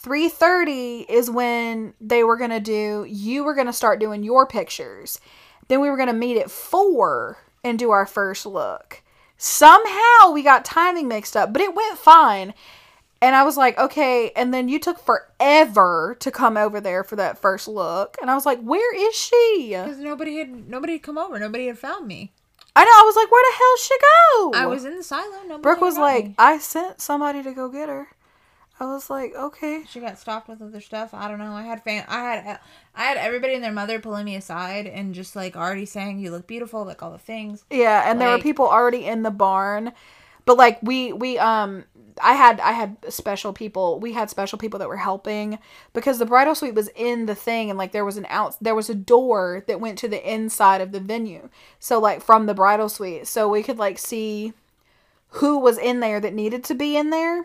3:30 is when you were gonna start doing your pictures. Then we were going to meet at 4 and do our first look. Somehow we got timing mixed up, but it went fine. And I was like, okay. And then you took forever to come over there for that first look. And I was like, where is she? Because nobody had come over. Nobody had found me. I know. I was like, where the hell did she go? I was in the silo. Nobody Brooke was like, me. I sent somebody to go get her. I was like, okay. She got stopped with other stuff. I don't know. I had everybody and their mother pulling me aside and just like already saying you look beautiful, like all the things. Yeah, and like, there were people already in the barn, but like I had special people. We had special people that were helping because the bridal suite was in the thing, and like there was a door that went to the inside of the venue. So like from the bridal suite, so we could like see who was in there that needed to be in there.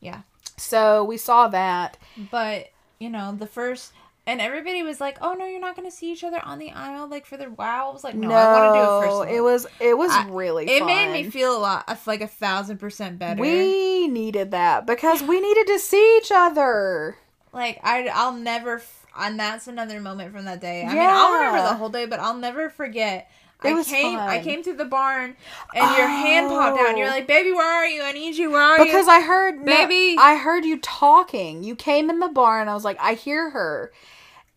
Yeah. So we saw that. But, you know, the first And everybody was like, "Oh no, you're not going to see each other on the aisle like for the wow." I was like, "No, I want to do it first." It was really fun. Made me feel like 1,000% better. We needed that because we needed to see each other. Like I'll never, and that's another moment from that day. I mean, I'll remember the whole day, but I'll never forget. I came through the barn, and your hand popped out, and you're like, "Baby, where are you? I need you. Where are you?" Because I heard, baby, I heard you talking. You came in the barn. I was like, I hear her,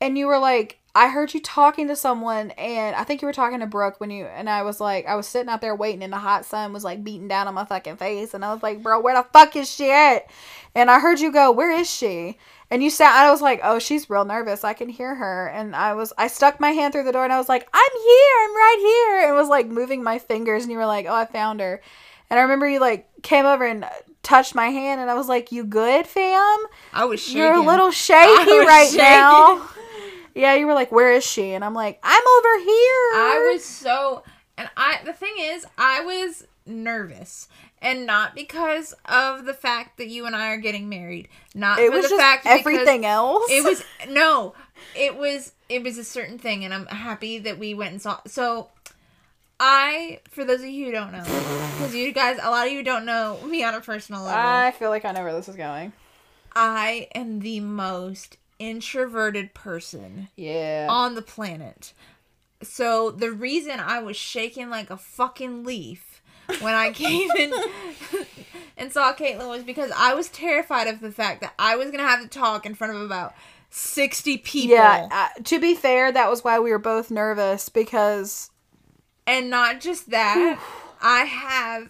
and you were like, I heard you talking to someone, and I think you were talking to Brooke and I was like, I was sitting out there waiting, and the hot sun was like beating down on my fucking face, and I was like, "Bro, where the fuck is she at?" And I heard you go, "Where is she?" And I was like, "Oh, she's real nervous. I can hear her." And I stuck my hand through the door and I was like, "I'm here. I'm right here." And was like moving my fingers. And you were like, "Oh, I found her." And I remember you like came over and touched my hand. And I was like, "You good, fam?" I was shaking. You're a little shaky now. Yeah, you were like, "Where is she?" And I'm like, "I'm over here." The thing is, I was nervous. And not because of the fact that you and I are getting married. It was a certain thing, and I'm happy that we went and saw. So for those of you who don't know, because you guys, a lot of you don't know me on a personal level. I feel like I know where this is going. I am the most introverted person on the planet. So the reason I was shaking like a fucking leaf when I came in and saw Caitlin was because I was terrified of the fact that I was going to have to talk in front of about 60 people. Yeah, to be fair, that was why we were both nervous because... And not just that, we're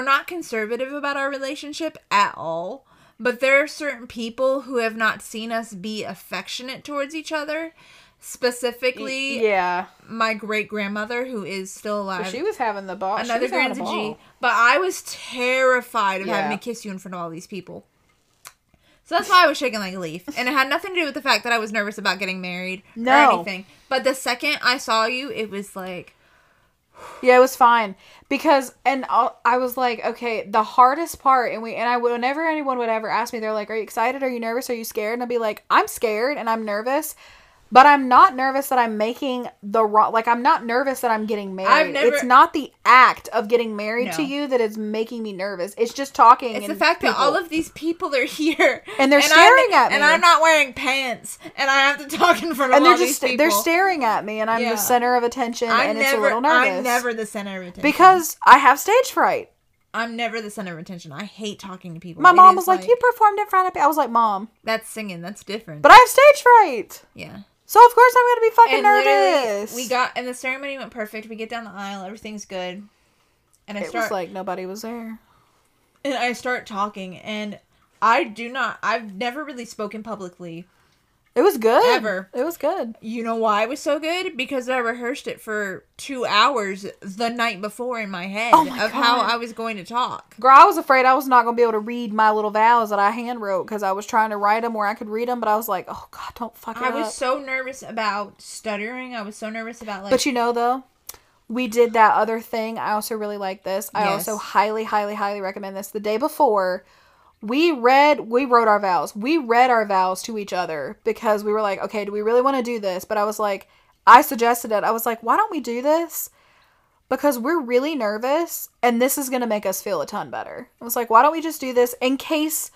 not conservative about our relationship at all, but there are certain people who have not seen us be affectionate towards each other. Specifically, my great-grandmother, who is still alive. Well, she was having the ball. Another Granza G. But I was terrified of having to kiss you in front of all these people. So that's why I was shaking like a leaf. And it had nothing to do with the fact that I was nervous about getting married or anything. But the second I saw you, it was like... Yeah, it was fine. Because, and I was like, okay, the hardest part, whenever anyone would ever ask me, they're like, "Are you excited? Are you nervous? Are you scared?" And I'd be like, "I'm scared and I'm nervous. But I'm not nervous that I'm making the wrong... Like, I'm not nervous that I'm getting married." It's not the act of getting married to you that is making me nervous. It's just talking. It's the fact that all of these people are here. And they're staring at me. And I'm not wearing pants. And I have to talk in front of all these people. They're staring at me. And I'm the center of attention. It's a little nervous. I'm never the center of attention. Because I have stage fright. I'm never the center of attention. I hate talking to people. My mom was like, "You performed in front of me." I was like, "Mom. That's singing. That's different." But I have stage fright. Yeah. So, of course, I'm going to be fucking nervous. And the ceremony went perfect. We get down the aisle. Everything's good. And it was like nobody was there. And I start talking. And I've never really spoken publicly. It was good. Ever. It was good. You know why it was so good? Because I rehearsed it for 2 hours the night before in my head of how I was going to talk. Girl, I was afraid I was not going to be able to read my little vows that I hand wrote because I was trying to write them where I could read them, but I was like, "Oh, God, don't fuck it up." I was so nervous about stuttering. I was so nervous about, like... But you know, though, we did that other thing. I also really like this. I also highly, highly, highly recommend this. The day before... We wrote our vows. We read our vows to each other because we were like, "Okay, do we really want to do this?" But I was like, I suggested it. I was like, "Why don't we do this? Because we're really nervous and this is going to make us feel a ton better." I was like, "Why don't we just do this? In case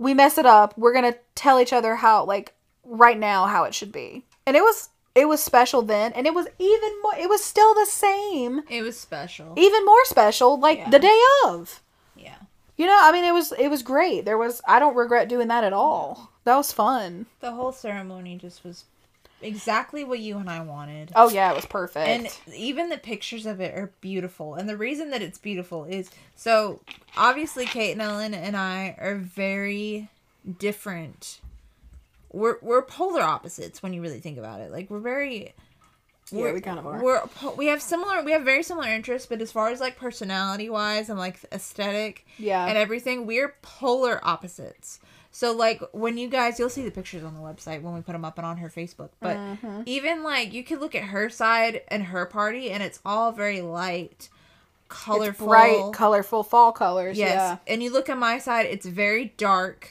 we mess it up, we're going to tell each other how, like, right now, how it should be." And it was special then, and it was even more, it was still the same. It was special. Even more special, like, the day of. Yeah. You know, I mean, it was great. I don't regret doing that at all. That was fun. The whole ceremony just was exactly what you and I wanted. Oh, yeah, it was perfect. And even the pictures of it are beautiful. And the reason that it's beautiful is, so, obviously, Kate and Ellen and I are very different. We're polar opposites when you really think about it. Like, we're very... Yeah, we kind of are. We have very similar interests, but as far as, like, personality-wise and, like, aesthetic and everything, we're polar opposites. So, like, when you guys, you'll see the pictures on the website when we put them up and on her Facebook, but even, like, you could look at her side and her party, and it's all very light, colorful. It's bright, colorful fall colors, and you look at my side, it's very dark,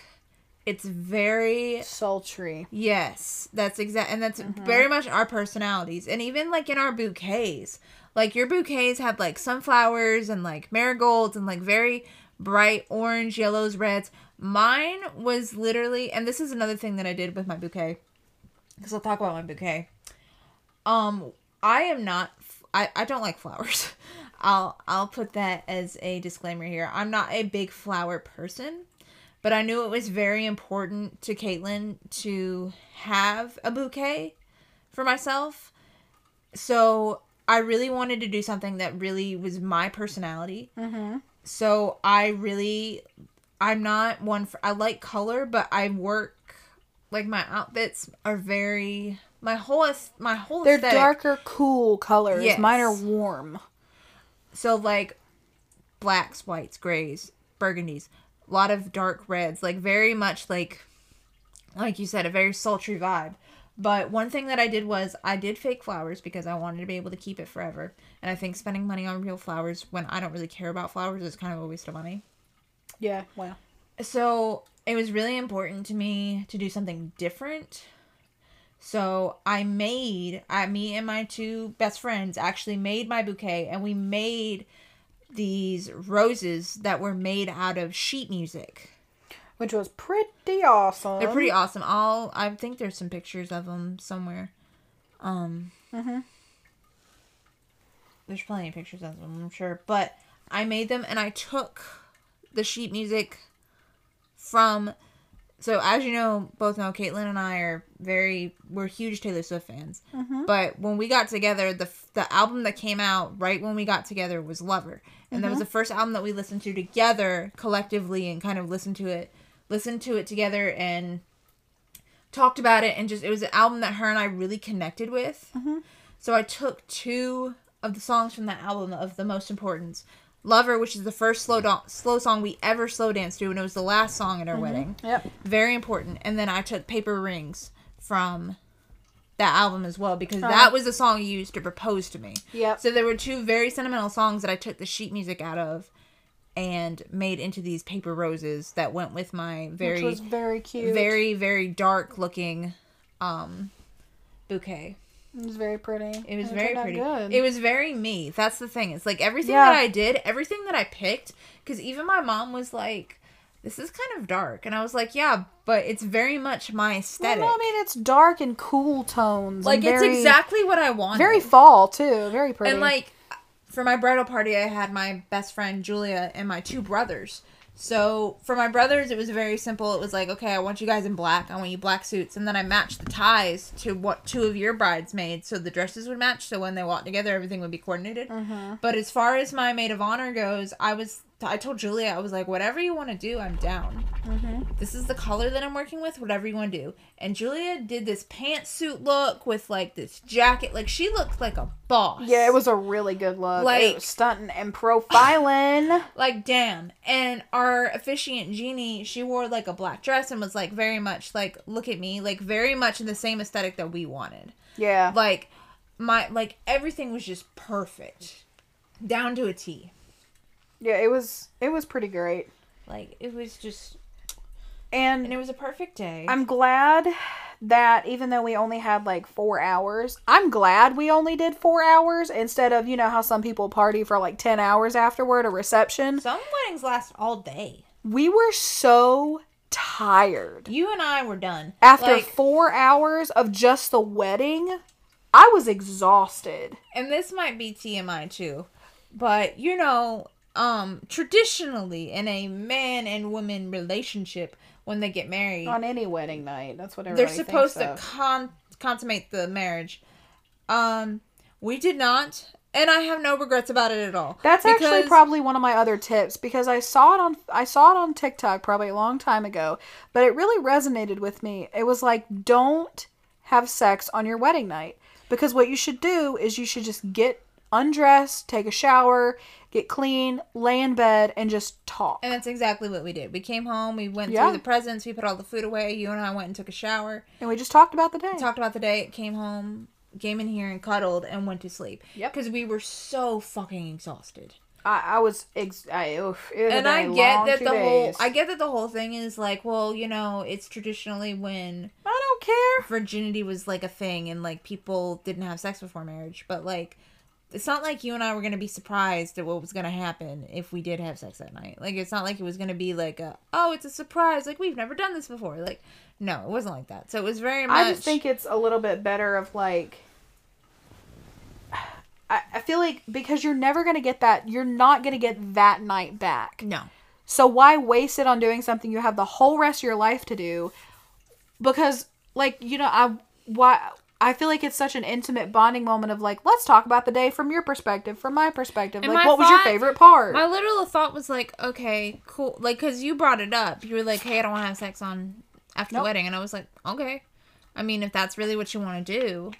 It's very sultry. Yes, that's exact, and that's very much our personalities. And even like in our bouquets, like your bouquets had like sunflowers and like marigolds and like very bright orange, yellows, reds. Mine was literally, and this is another thing that I did with my bouquet, because I'll talk about my bouquet. I am not. I don't like flowers. I'll put that as a disclaimer here. I'm not a big flower person. But I knew it was very important to Caitlin to have a bouquet for myself. So I really wanted to do something that really was my personality. Mm-hmm. So I'm not one for, I like color, but I work, like my outfits are very, my whole they're aesthetic. Darker, cool colors. Yes. Mine are warm. So like blacks, whites, grays, burgundies. A lot of dark reds, like very much like you said, a very sultry vibe. But one thing that I did was I did fake flowers because I wanted to be able to keep it forever. And I think spending money on real flowers when I don't really care about flowers is kind of a waste of money. Yeah, wow. So it was really important to me to do something different. So me and my two best friends actually made my bouquet, and we made these roses that were made out of sheet music, which was pretty awesome. They're pretty awesome. I think there's some pictures of them somewhere. There's plenty of pictures of them, I'm sure. But I made them, and I took the sheet music from. So as you know, both know, Caitlin and I are we're huge Taylor Swift fans. Mm-hmm. But when we got together, the album that came out right when we got together was Lover. And that was the first album that we listened to together collectively, and kind of listened to it together and talked about it. And just, it was an album that her and I really connected with. Mm-hmm. So I took two of the songs from that album of the most importance. Lover, which is the first slow song we ever slow danced to, and it was the last song at our wedding. Yep. Very important. And then I took Paper Rings from that album as well, because that was the song you used to propose to me. Yep. So there were two very sentimental songs that I took the sheet music out of and made into these paper roses that went with my very, which was very cute, very, very dark looking bouquet. It was very pretty. It was very pretty. Good. It was very me. That's the thing. It's like everything that I did, everything that I picked, because even my mom was like, this is kind of dark. And I was like, yeah, but it's very much my aesthetic. Well, no, I mean, it's dark and cool tones. Like, it's very, exactly what I wanted. Very fall, too. Very pretty. And, like, for my bridal party, I had my best friend, Julia, and my two brothers. So, for my brothers, it was very simple. It was like, okay, I want you guys in black. I want you black suits. And then I matched the ties to what two of your bridesmaids, so the dresses would match. So, when they walked together, everything would be coordinated. Mm-hmm. But as far as my maid of honor goes, I told Julia, I was like, whatever you want to do, I'm down. Mm-hmm. This is the color that I'm working with, whatever you want to do. And Julia did this pantsuit look with, like, this jacket. Like, she looked like a boss. Yeah, it was a really good look. Like, it was stunting and profiling. Like, damn. And our officiant, Jeannie, she wore, like, a black dress and was, like, very much, like, look at me. Like, very much in the same aesthetic that we wanted. Yeah. Like, everything was just perfect. Down to a T. Yeah, it was pretty great. Like, it was just... And it was a perfect day. I'm glad that even though we only had, like, 4 hours, I'm glad we only did 4 hours instead of, you know, how some people party for, like, 10 hours afterward, a reception. Some weddings last all day. We were so tired. You and I were done. After 4 hours of just the wedding, I was exhausted. And this might be TMI, too. But, you know... traditionally in a man and woman relationship, when they get married on any wedding night, that's what everybody thinks. They're supposed to consummate the marriage. We did not, and I have no regrets about it at all. That's actually probably one of my other tips, because I saw it on TikTok probably a long time ago, but it really resonated with me. It was like, don't have sex on your wedding night, because what you should do is you should just get undressed, take a shower, get clean, lay in bed, and just talk. And that's exactly what we did. We came home, we went through the presents, we put all the food away, you and I went and took a shower. And we just talked about the day. Came home, came in here and cuddled, and went to sleep. Yep. Because we were so fucking exhausted. I get that the whole thing is like, well, you know, it's traditionally when I don't care virginity was like a thing and like people didn't have sex before marriage, but like it's not like you and I were gonna be surprised at what was gonna happen if we did have sex that night. Like it's not like it was gonna be like a, oh, it's a surprise, like we've never done this before. Like no, it wasn't like that. So it was very much. I just think it's a little bit better of like. I feel like because you're never going to get that, you're not going to get that night back. No. So why waste it on doing something you have the whole rest of your life to do? Because like, you know, I feel like it's such an intimate bonding moment of like, let's talk about the day from your perspective, from my perspective. And like, what was your favorite part? My literal thought was like, okay, cool. Like, cause you brought it up. You were like, hey, I don't want to have sex on after the wedding. And I was like, okay. I mean, if that's really what you want to do.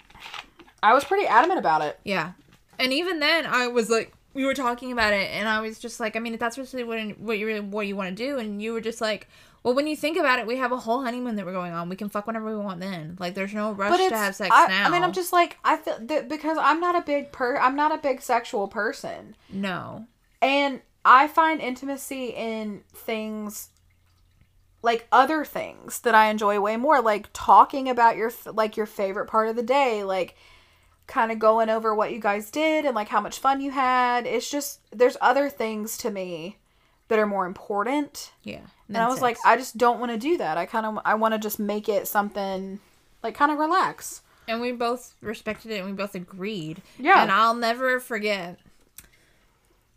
I was pretty adamant about it. Yeah. And even then, I was like, we were talking about it, and I was just like, I mean, if that's really what you want to do, and you were just like, well, when you think about it, we have a whole honeymoon that we're going on. We can fuck whenever we want then. Like, there's no rush to have sex now. I mean, I'm just like, I feel that because I'm not a big sexual person. No. And I find intimacy in things, like other things that I enjoy way more, like talking about your favorite part of the day, like. Kind of going over what you guys did and like how much fun you had. It's just there's other things to me that are more important. Yeah, and I was like, I just don't want to do that. I want to just make it something like kind of relax. And we both respected it and we both agreed. Yeah, and I'll never forget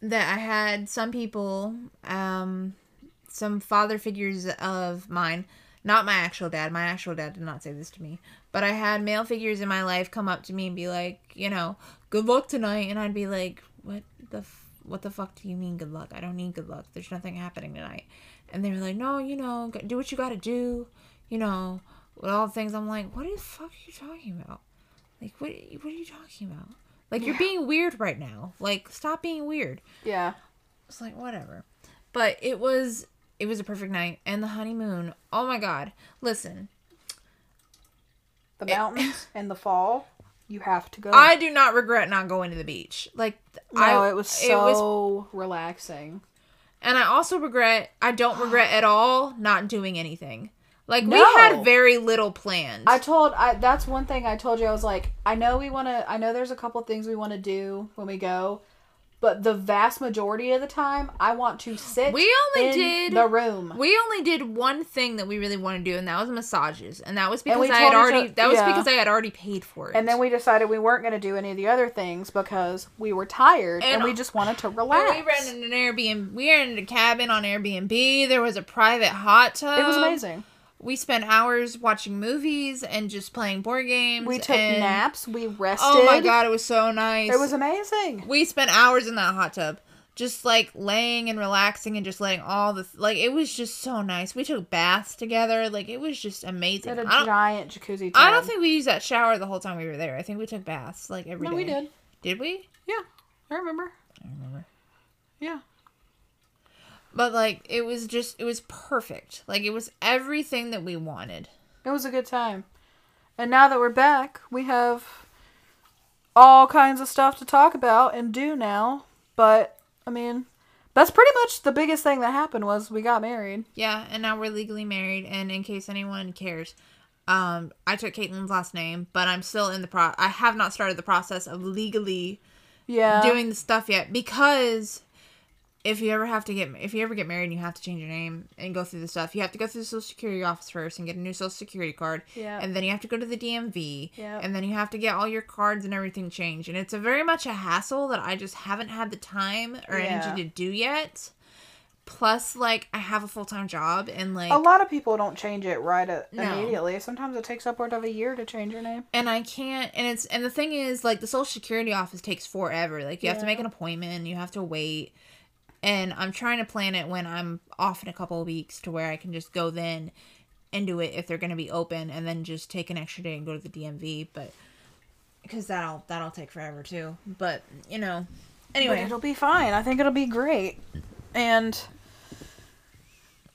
that I had some people, some father figures of mine. Not my actual dad. My actual dad did not say this to me. But I had male figures in my life come up to me and be like, you know, good luck tonight. And I'd be like, what the fuck do you mean good luck? I don't need good luck. There's nothing happening tonight. And they were like, no, you know, do what you gotta do. You know, with all the things. I'm like, what the fuck are you talking about? Like, what are you talking about? Like, you're being weird right now. Like, stop being weird. Yeah. It's like, whatever. But it was a perfect night. And the honeymoon. Oh, my God. Listen. The mountains and the fall. You have to go. I do not regret not going to the beach. Like, it was so relaxing. And I also don't regret at all not doing anything. Like, no. We had very little planned. That's one thing I told you. I was like, I know there's a couple things we want to do when we go. But the vast majority of the time, I want to sit in the room. We only did one thing that we really wanted to do, and that was massages. And that was because I had already paid for it. And then we decided we weren't going to do any of the other things because we were tired and we just wanted to relax. We rented an Airbnb. We rented a cabin on Airbnb. There was a private hot tub. It was amazing. We spent hours watching movies and just playing board games. We took naps. We rested. Oh, my God. It was so nice. It was amazing. We spent hours in that hot tub just, like, laying and relaxing and just letting all the... like, it was just so nice. We took baths together. Like, it was just amazing. At a giant jacuzzi tub. I don't think we used that shower the whole time we were there. I think we took baths, like, every day. No, we did. Did we? Yeah. I remember. Yeah. But, like, it was perfect. Like, it was everything that we wanted. It was a good time. And now that we're back, we have all kinds of stuff to talk about and do now. But, I mean, that's pretty much the biggest thing that happened was we got married. Yeah, and now we're legally married. And in case anyone cares, I took Caitlin's last name, but I'm still in the I have not started the process of legally doing the stuff yet because... if you ever get married and you have to change your name and go through the stuff, you have to go through the Social Security office first and get a new Social Security card. Yeah. And then you have to go to the DMV. Yeah. And then you have to get all your cards and everything changed. And it's a very much a hassle that I just haven't had the time or energy to do yet. Plus, like, I have a full-time job and, like... a lot of people don't change it immediately. Sometimes it takes upward of a year to change your name. And I can't... And the thing is, like, the Social Security office takes forever. Like, you have to make an appointment and you have to wait... And I'm trying to plan it when I'm off in a couple of weeks to where I can just go then and do it if they're going to be open and then just take an extra day and go to the DMV. But because that'll take forever too. But, you know, anyway. But it'll be fine. I think it'll be great. And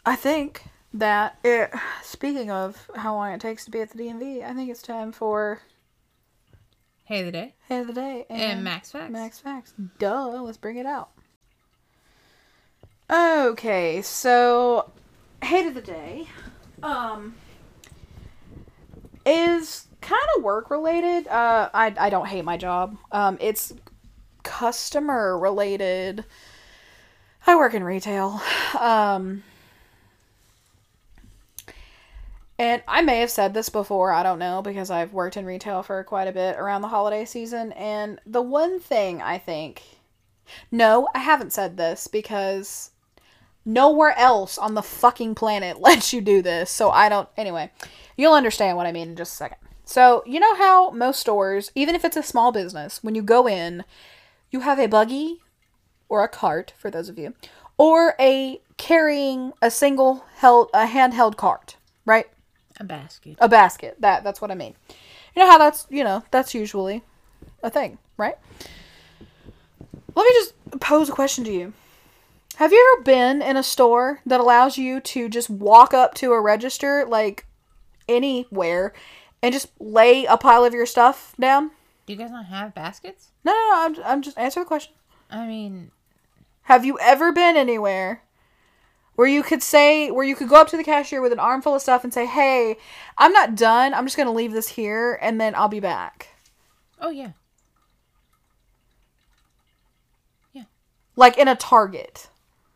I think that speaking of how long it takes to be at the DMV, I think it's time for... Hey of the Day. And Max Facts. Duh, let's bring it out. Okay, so hate of the day is kind of work related. I don't hate my job. It's customer related. I work in retail. And I may have said this before, I don't know, because I've worked in retail for quite a bit around the holiday season, and the one thing I think... No, I haven't said this, because nowhere else on the fucking planet lets you do this, so I don't... Anyway, you'll understand what I mean in just a second. So, you know how most stores, even if it's a small business, when you go in, you have a buggy, or a cart, for those of you, or a carrying a single held, a handheld cart, right? A basket. A basket. That's what I mean. You know how that's, you know, that's usually a thing, right? Let me just pose a question to you. Have you ever been in a store that allows you to just walk up to a register, like, anywhere, and just lay a pile of your stuff down? Do you guys not have baskets? No. I'm just answer the question. I mean... Have you ever been anywhere... Where you could go up to the cashier with an armful of stuff and say, hey, I'm not done. I'm just going to leave this here and then I'll be back. Oh, yeah. Yeah. Like in a Target.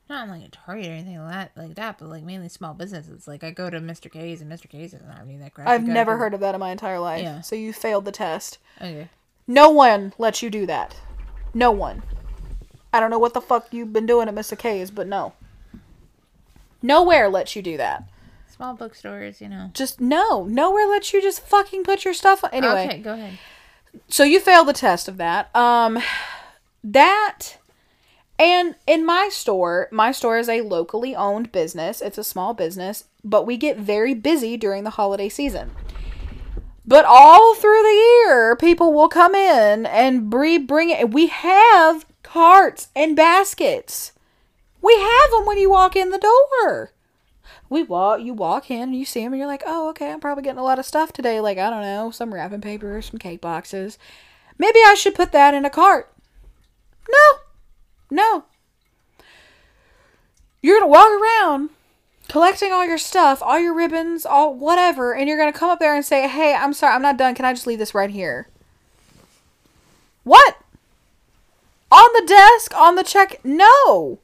Not like a Target or anything like that, but like mainly small businesses. Like I go to Mr. K's and Mr. K's doesn't have any of that crap. I've never heard of that in my entire life. Yeah. So you failed the test. Okay. No one lets you do that. No one. I don't know what the fuck you've been doing at Mr. K's, but no. Nowhere lets you do that. Small bookstores, you know. Just, no. Nowhere lets you just fucking put your stuff on. Anyway. Okay, go ahead. So you failed the test of that. And in my store is a locally owned business. It's a small business, but we get very busy during the holiday season. But all through the year, people will come in and bring it. We have carts and baskets. We have them when you walk in the door. You walk in, and you see them, and you're like, oh, okay, I'm probably getting a lot of stuff today. Like, I don't know, some wrapping paper, some cake boxes. Maybe I should put that in a cart. No. You're going to walk around collecting all your stuff, all your ribbons, all whatever, and you're going to come up there and say, hey, I'm sorry, I'm not done. Can I just leave this right here? What? On the desk? On the check? No.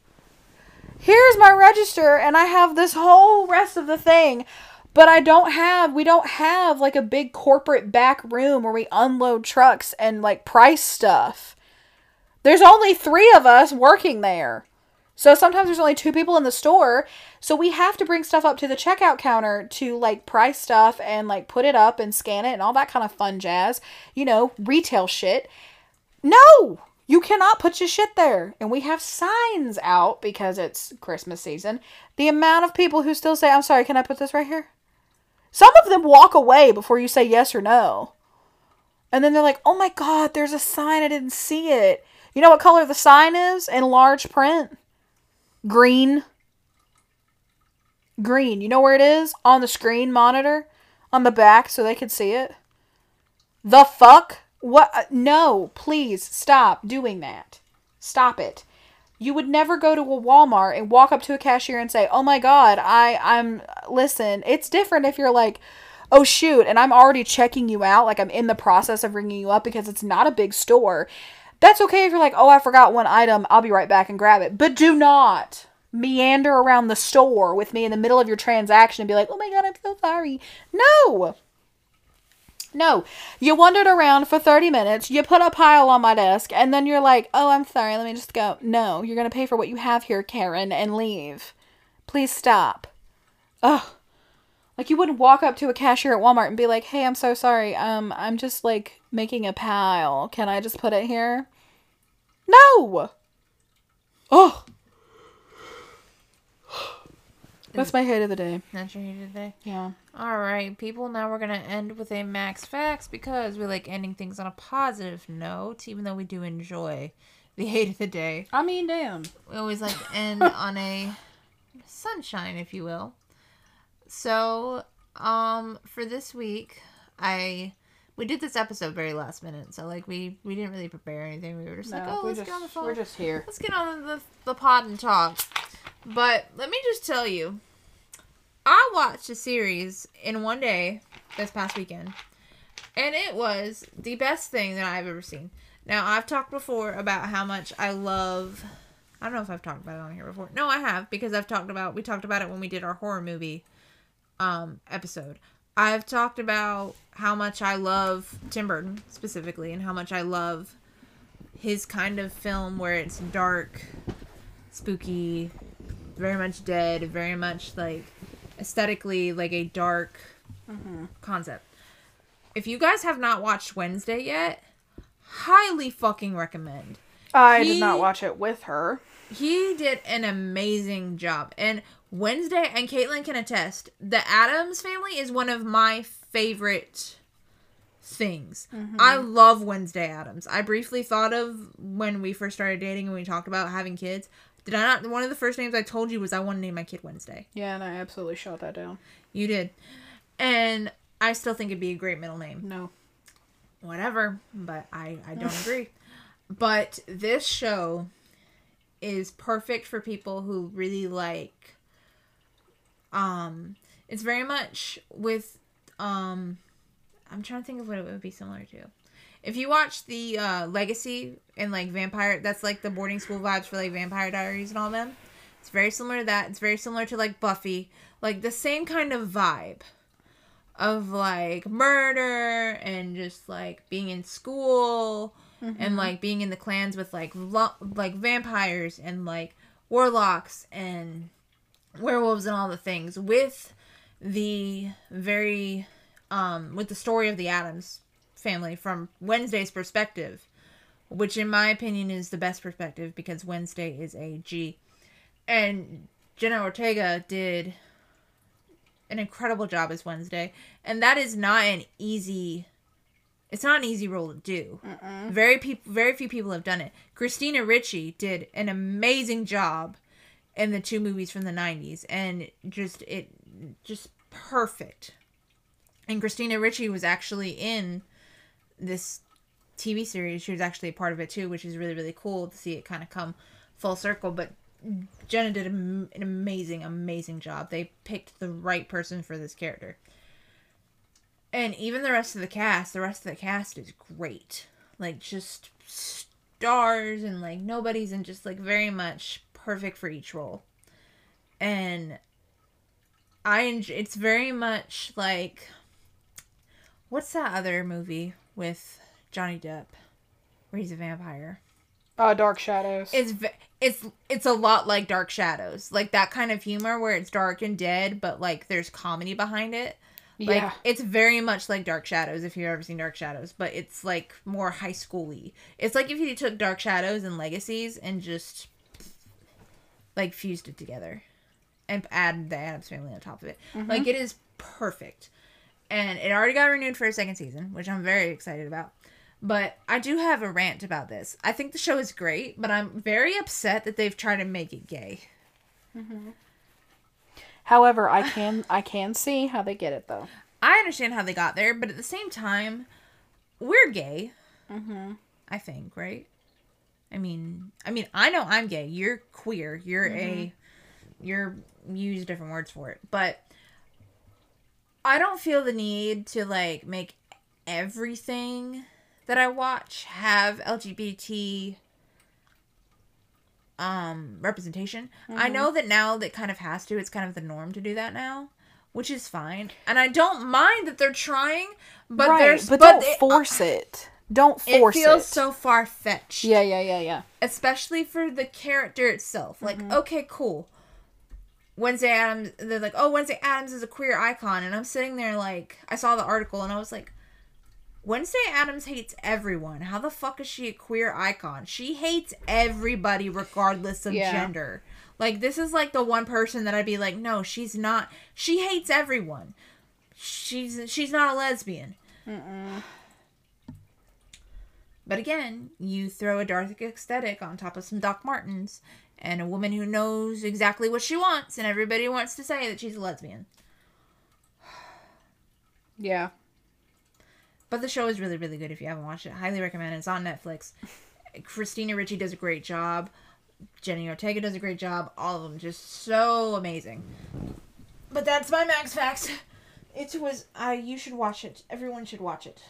Here's my register, and I have this whole rest of the thing, but we don't have, like, a big corporate back room where we unload trucks and, like, price stuff. There's only 3 of us working there. So sometimes there's only 2 people in the store, so we have to bring stuff up to the checkout counter to, like, price stuff and, like, put it up and scan it and all that kind of fun jazz. You know, retail shit. No! You cannot put your shit there. And we have signs out because it's Christmas season. The amount of people who still say, I'm sorry, can I put this right here? Some of them walk away before you say yes or no. And then they're like, oh my God, there's a sign. I didn't see it. You know what color the sign is in large print? Green. You know where it is? On the screen monitor. On the back so they could see it. The fuck? What? No, please stop doing that. Stop it. You would never go to a Walmart and walk up to a cashier and say, oh my God, listen, it's different if you're like, oh shoot, and I'm already checking you out, like I'm in the process of ringing you up because it's not a big store. That's okay if you're like, oh, I forgot one item, I'll be right back and grab it. But do not meander around the store with me in the middle of your transaction and be like, oh my God, I'm so sorry. No, you wandered around for 30 minutes, you put a pile on my desk, and then you're like, oh, I'm sorry, let me just go. No, you're going to pay for what you have here, Karen, and leave. Please stop. Ugh. Like, you wouldn't walk up to a cashier at Walmart and be like, hey, I'm so sorry, I'm just, like, making a pile. Can I just put it here? No! Ugh. That's my hate of the day. That's your hate of the day? Yeah. All right, people. Now we're going to end with a Max Facts because we like ending things on a positive note, even though we do enjoy the hate of the day. I mean, damn. We always like to end on a sunshine, if you will. So, for this week, we did this episode very last minute, so like we didn't really prepare anything. We were just like, oh, let's get on the phone. We're just here. Let's get on the pod and talk. But let me just tell you, I watched a series in one day this past weekend, and it was the best thing that I've ever seen. Now, I've talked before about how much I love... I don't know if I've talked about it on here before. No, I have, because I've talked about... We talked about it when we did our horror movie episode. I've talked about how much I love Tim Burton, specifically, and how much I love his kind of film where it's dark, spooky, very much dead, very much, like, aesthetically, like, a dark concept. If you guys have not watched Wednesday yet... highly fucking recommend. I did not watch it with her. He did an amazing job. And Wednesday, and Caitlin can attest, the Addams family is one of my favorite things. Mm-hmm. I love Wednesday Addams. I briefly thought of when we first started dating and we talked about having kids. Did I not? One of the first names I told you was I want to name my kid Wednesday. Yeah, and I absolutely shot that down. You did. And I still think it'd be a great middle name. No. Whatever, but I don't agree. But this show is perfect for people who really like, it's very much with, I'm trying to think of what it would be similar to. If you watch the, Legacy and, like, Vampire, that's, like, the boarding school vibes for, like, Vampire Diaries and all them. It's very similar to that. It's very similar to, like, Buffy. Like, the same kind of vibe. Of, like, murder and just, like, being in school and, like, being in the clans with, like, vampires and, like, warlocks and werewolves and all the things with the very, with the story of the Addams family from Wednesday's perspective, which, in my opinion, is the best perspective because Wednesday is a G. And Jenna Ortega did... an incredible job as Wednesday, and that is not an easy. It's not an easy role to do. Very few people have done it. Christina Ricci did an amazing job in the two movies from the 90s, and just perfect. And Christina Ricci was actually in this TV series. She was actually a part of it too, which is really, really cool to see it kind of come full circle. But Jenna did an amazing job. They picked the right person for this character. And even the rest of the cast is great. Like, just stars and, like, nobodies and just, like, very much perfect for each role. And it's very much like... What's that other movie with Johnny Depp where he's a vampire? Dark Shadows. It's a lot like Dark Shadows. Like, that kind of humor where it's dark and dead, but, like, there's comedy behind it. Like, yeah. It's very much like Dark Shadows, if you've ever seen Dark Shadows. But it's, like, more high school-y. It's like if you took Dark Shadows and Legacies and just, like, fused it together. And added the Addams family on top of it. Mm-hmm. Like, it is perfect. And it already got renewed for a second season, which I'm very excited about. But I do have a rant about this. I think the show is great, but I'm very upset that they've tried to make it gay. Mm-hmm. However, I can see how they get it, though. I understand how they got there, but at the same time, we're gay. Mm-hmm. I think, right? I mean, I know I'm gay. You're queer. You use different words for it. But I don't feel the need to, like, make everything... that I watch have LGBT representation. Mm-hmm. I know that now that kind of has to. It's kind of the norm to do that now, which is fine. And I don't mind that they're trying, but right, don't force it. Don't force it. It feels so far-fetched. Yeah. Especially for the character itself. Like, okay, cool. Wednesday Addams, they're like, oh, Wednesday Addams is a queer icon. And I'm sitting there like, I saw the article and I was like, Wednesday Addams hates everyone. How the fuck is she a queer icon? She hates everybody regardless of gender. Like, this is, like, the one person that I'd be like, no, she's not. She hates everyone. She's not a lesbian. But again, you throw a dark aesthetic on top of some Doc Martens and a woman who knows exactly what she wants, and everybody wants to say that she's a lesbian. Yeah. But the show is really, really good if you haven't watched it. Highly recommend it. It's on Netflix. Christina Ricci does a great job. Jenna Ortega does a great job. All of them just so amazing. But that's my Max Facts. It was, you should watch it. Everyone should watch it.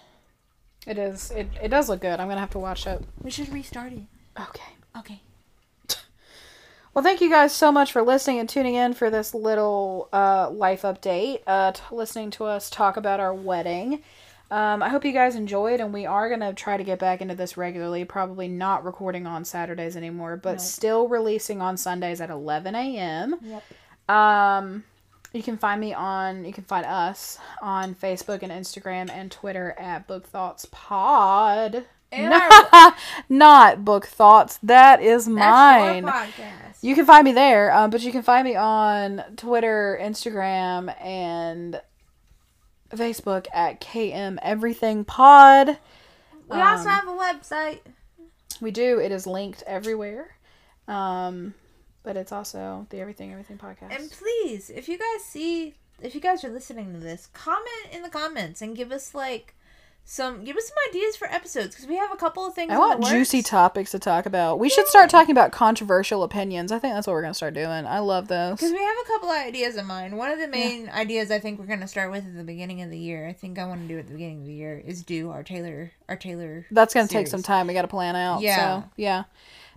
It is. It does look good. I'm going to have to watch it. We should restart it. Okay. Well, thank you guys so much for listening and tuning in for this little life update, listening to us talk about our wedding. I hope you guys enjoyed, and we are going to try to get back into this regularly, probably not recording on Saturdays anymore, but still releasing on Sundays at 11 a.m. Yep. You can find us on Facebook and Instagram and Twitter at Book Thoughts Pod. Not Book Thoughts. That is mine. That's your podcast. You can find me there, but you can find me on Twitter, Instagram, and Facebook at KM Everything Pod. We also have a website. We do. It is linked everywhere. But it's also the Everything Everything Podcast. And please, if you guys are listening to this, comment in the comments and give us some ideas for episodes, because we have a couple of things. I want juicy topics to talk about. We should start talking about controversial opinions. I think that's what we're going to start doing. I love those. Because we have a couple of ideas in mind. One of the main ideas I think we're going to start with at the beginning of the year, I think I want to do at the beginning of the year, is do our Taylor. That's going to take some time. We got to plan out. Yeah. So, yeah.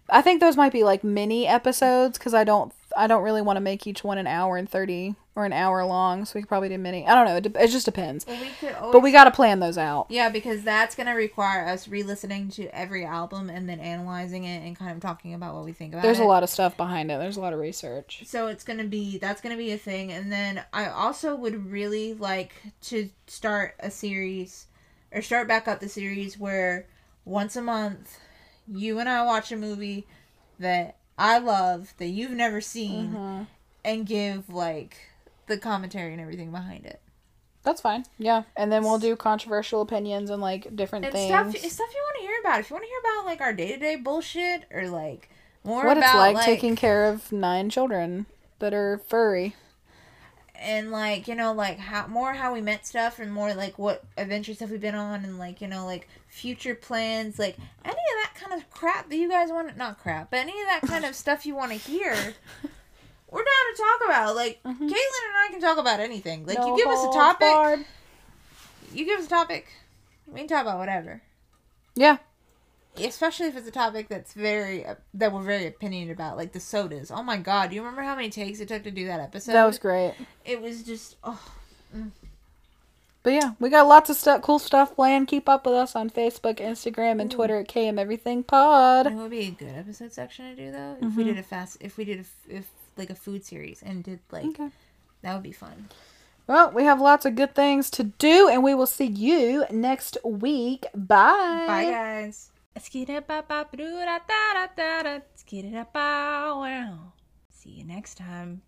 I think those might be like mini episodes, because I don't really want to make each one an hour and 30 or an hour long, so we could probably do many. I don't know. It just depends. Well, but we got to plan those out. Yeah, because that's going to require us re-listening to every album and then analyzing it and kind of talking about what we think about it. There's a lot of stuff behind it. There's a lot of research. So that's going to be a thing. And then I also would really like to start back up the series where once a month you and I watch a movie that I love, that you've never seen, and give, the commentary and everything behind it. That's fine, yeah. And then we'll do controversial opinions and, different things. Stuff you want to hear about. If you want to hear about, our day-to-day bullshit or, more about, what it's like taking care of 9 children that are furry. And, how we met stuff and more, what adventure stuff we've been on and, future plans, any of that kind of crap that you guys want, not crap, but any of that kind of stuff you want to hear, we're down to talk about. Caitlin and I can talk about anything. You give us a topic. Hard. You give us a topic. We can talk about whatever. Yeah. Especially if it's a topic that's that we're very opinionated about, the sodas. Oh my god, do you remember how many takes it took to do that episode? That was great. It was just, But yeah, we got lots of cool stuff planned. Keep up with us on Facebook, Instagram, and Twitter at KM Everything Pod. It would be a good episode section to do though. If we did a food series and did that would be fun. Well, we have lots of good things to do, and we will see you next week. Bye. Bye, guys. See you next time.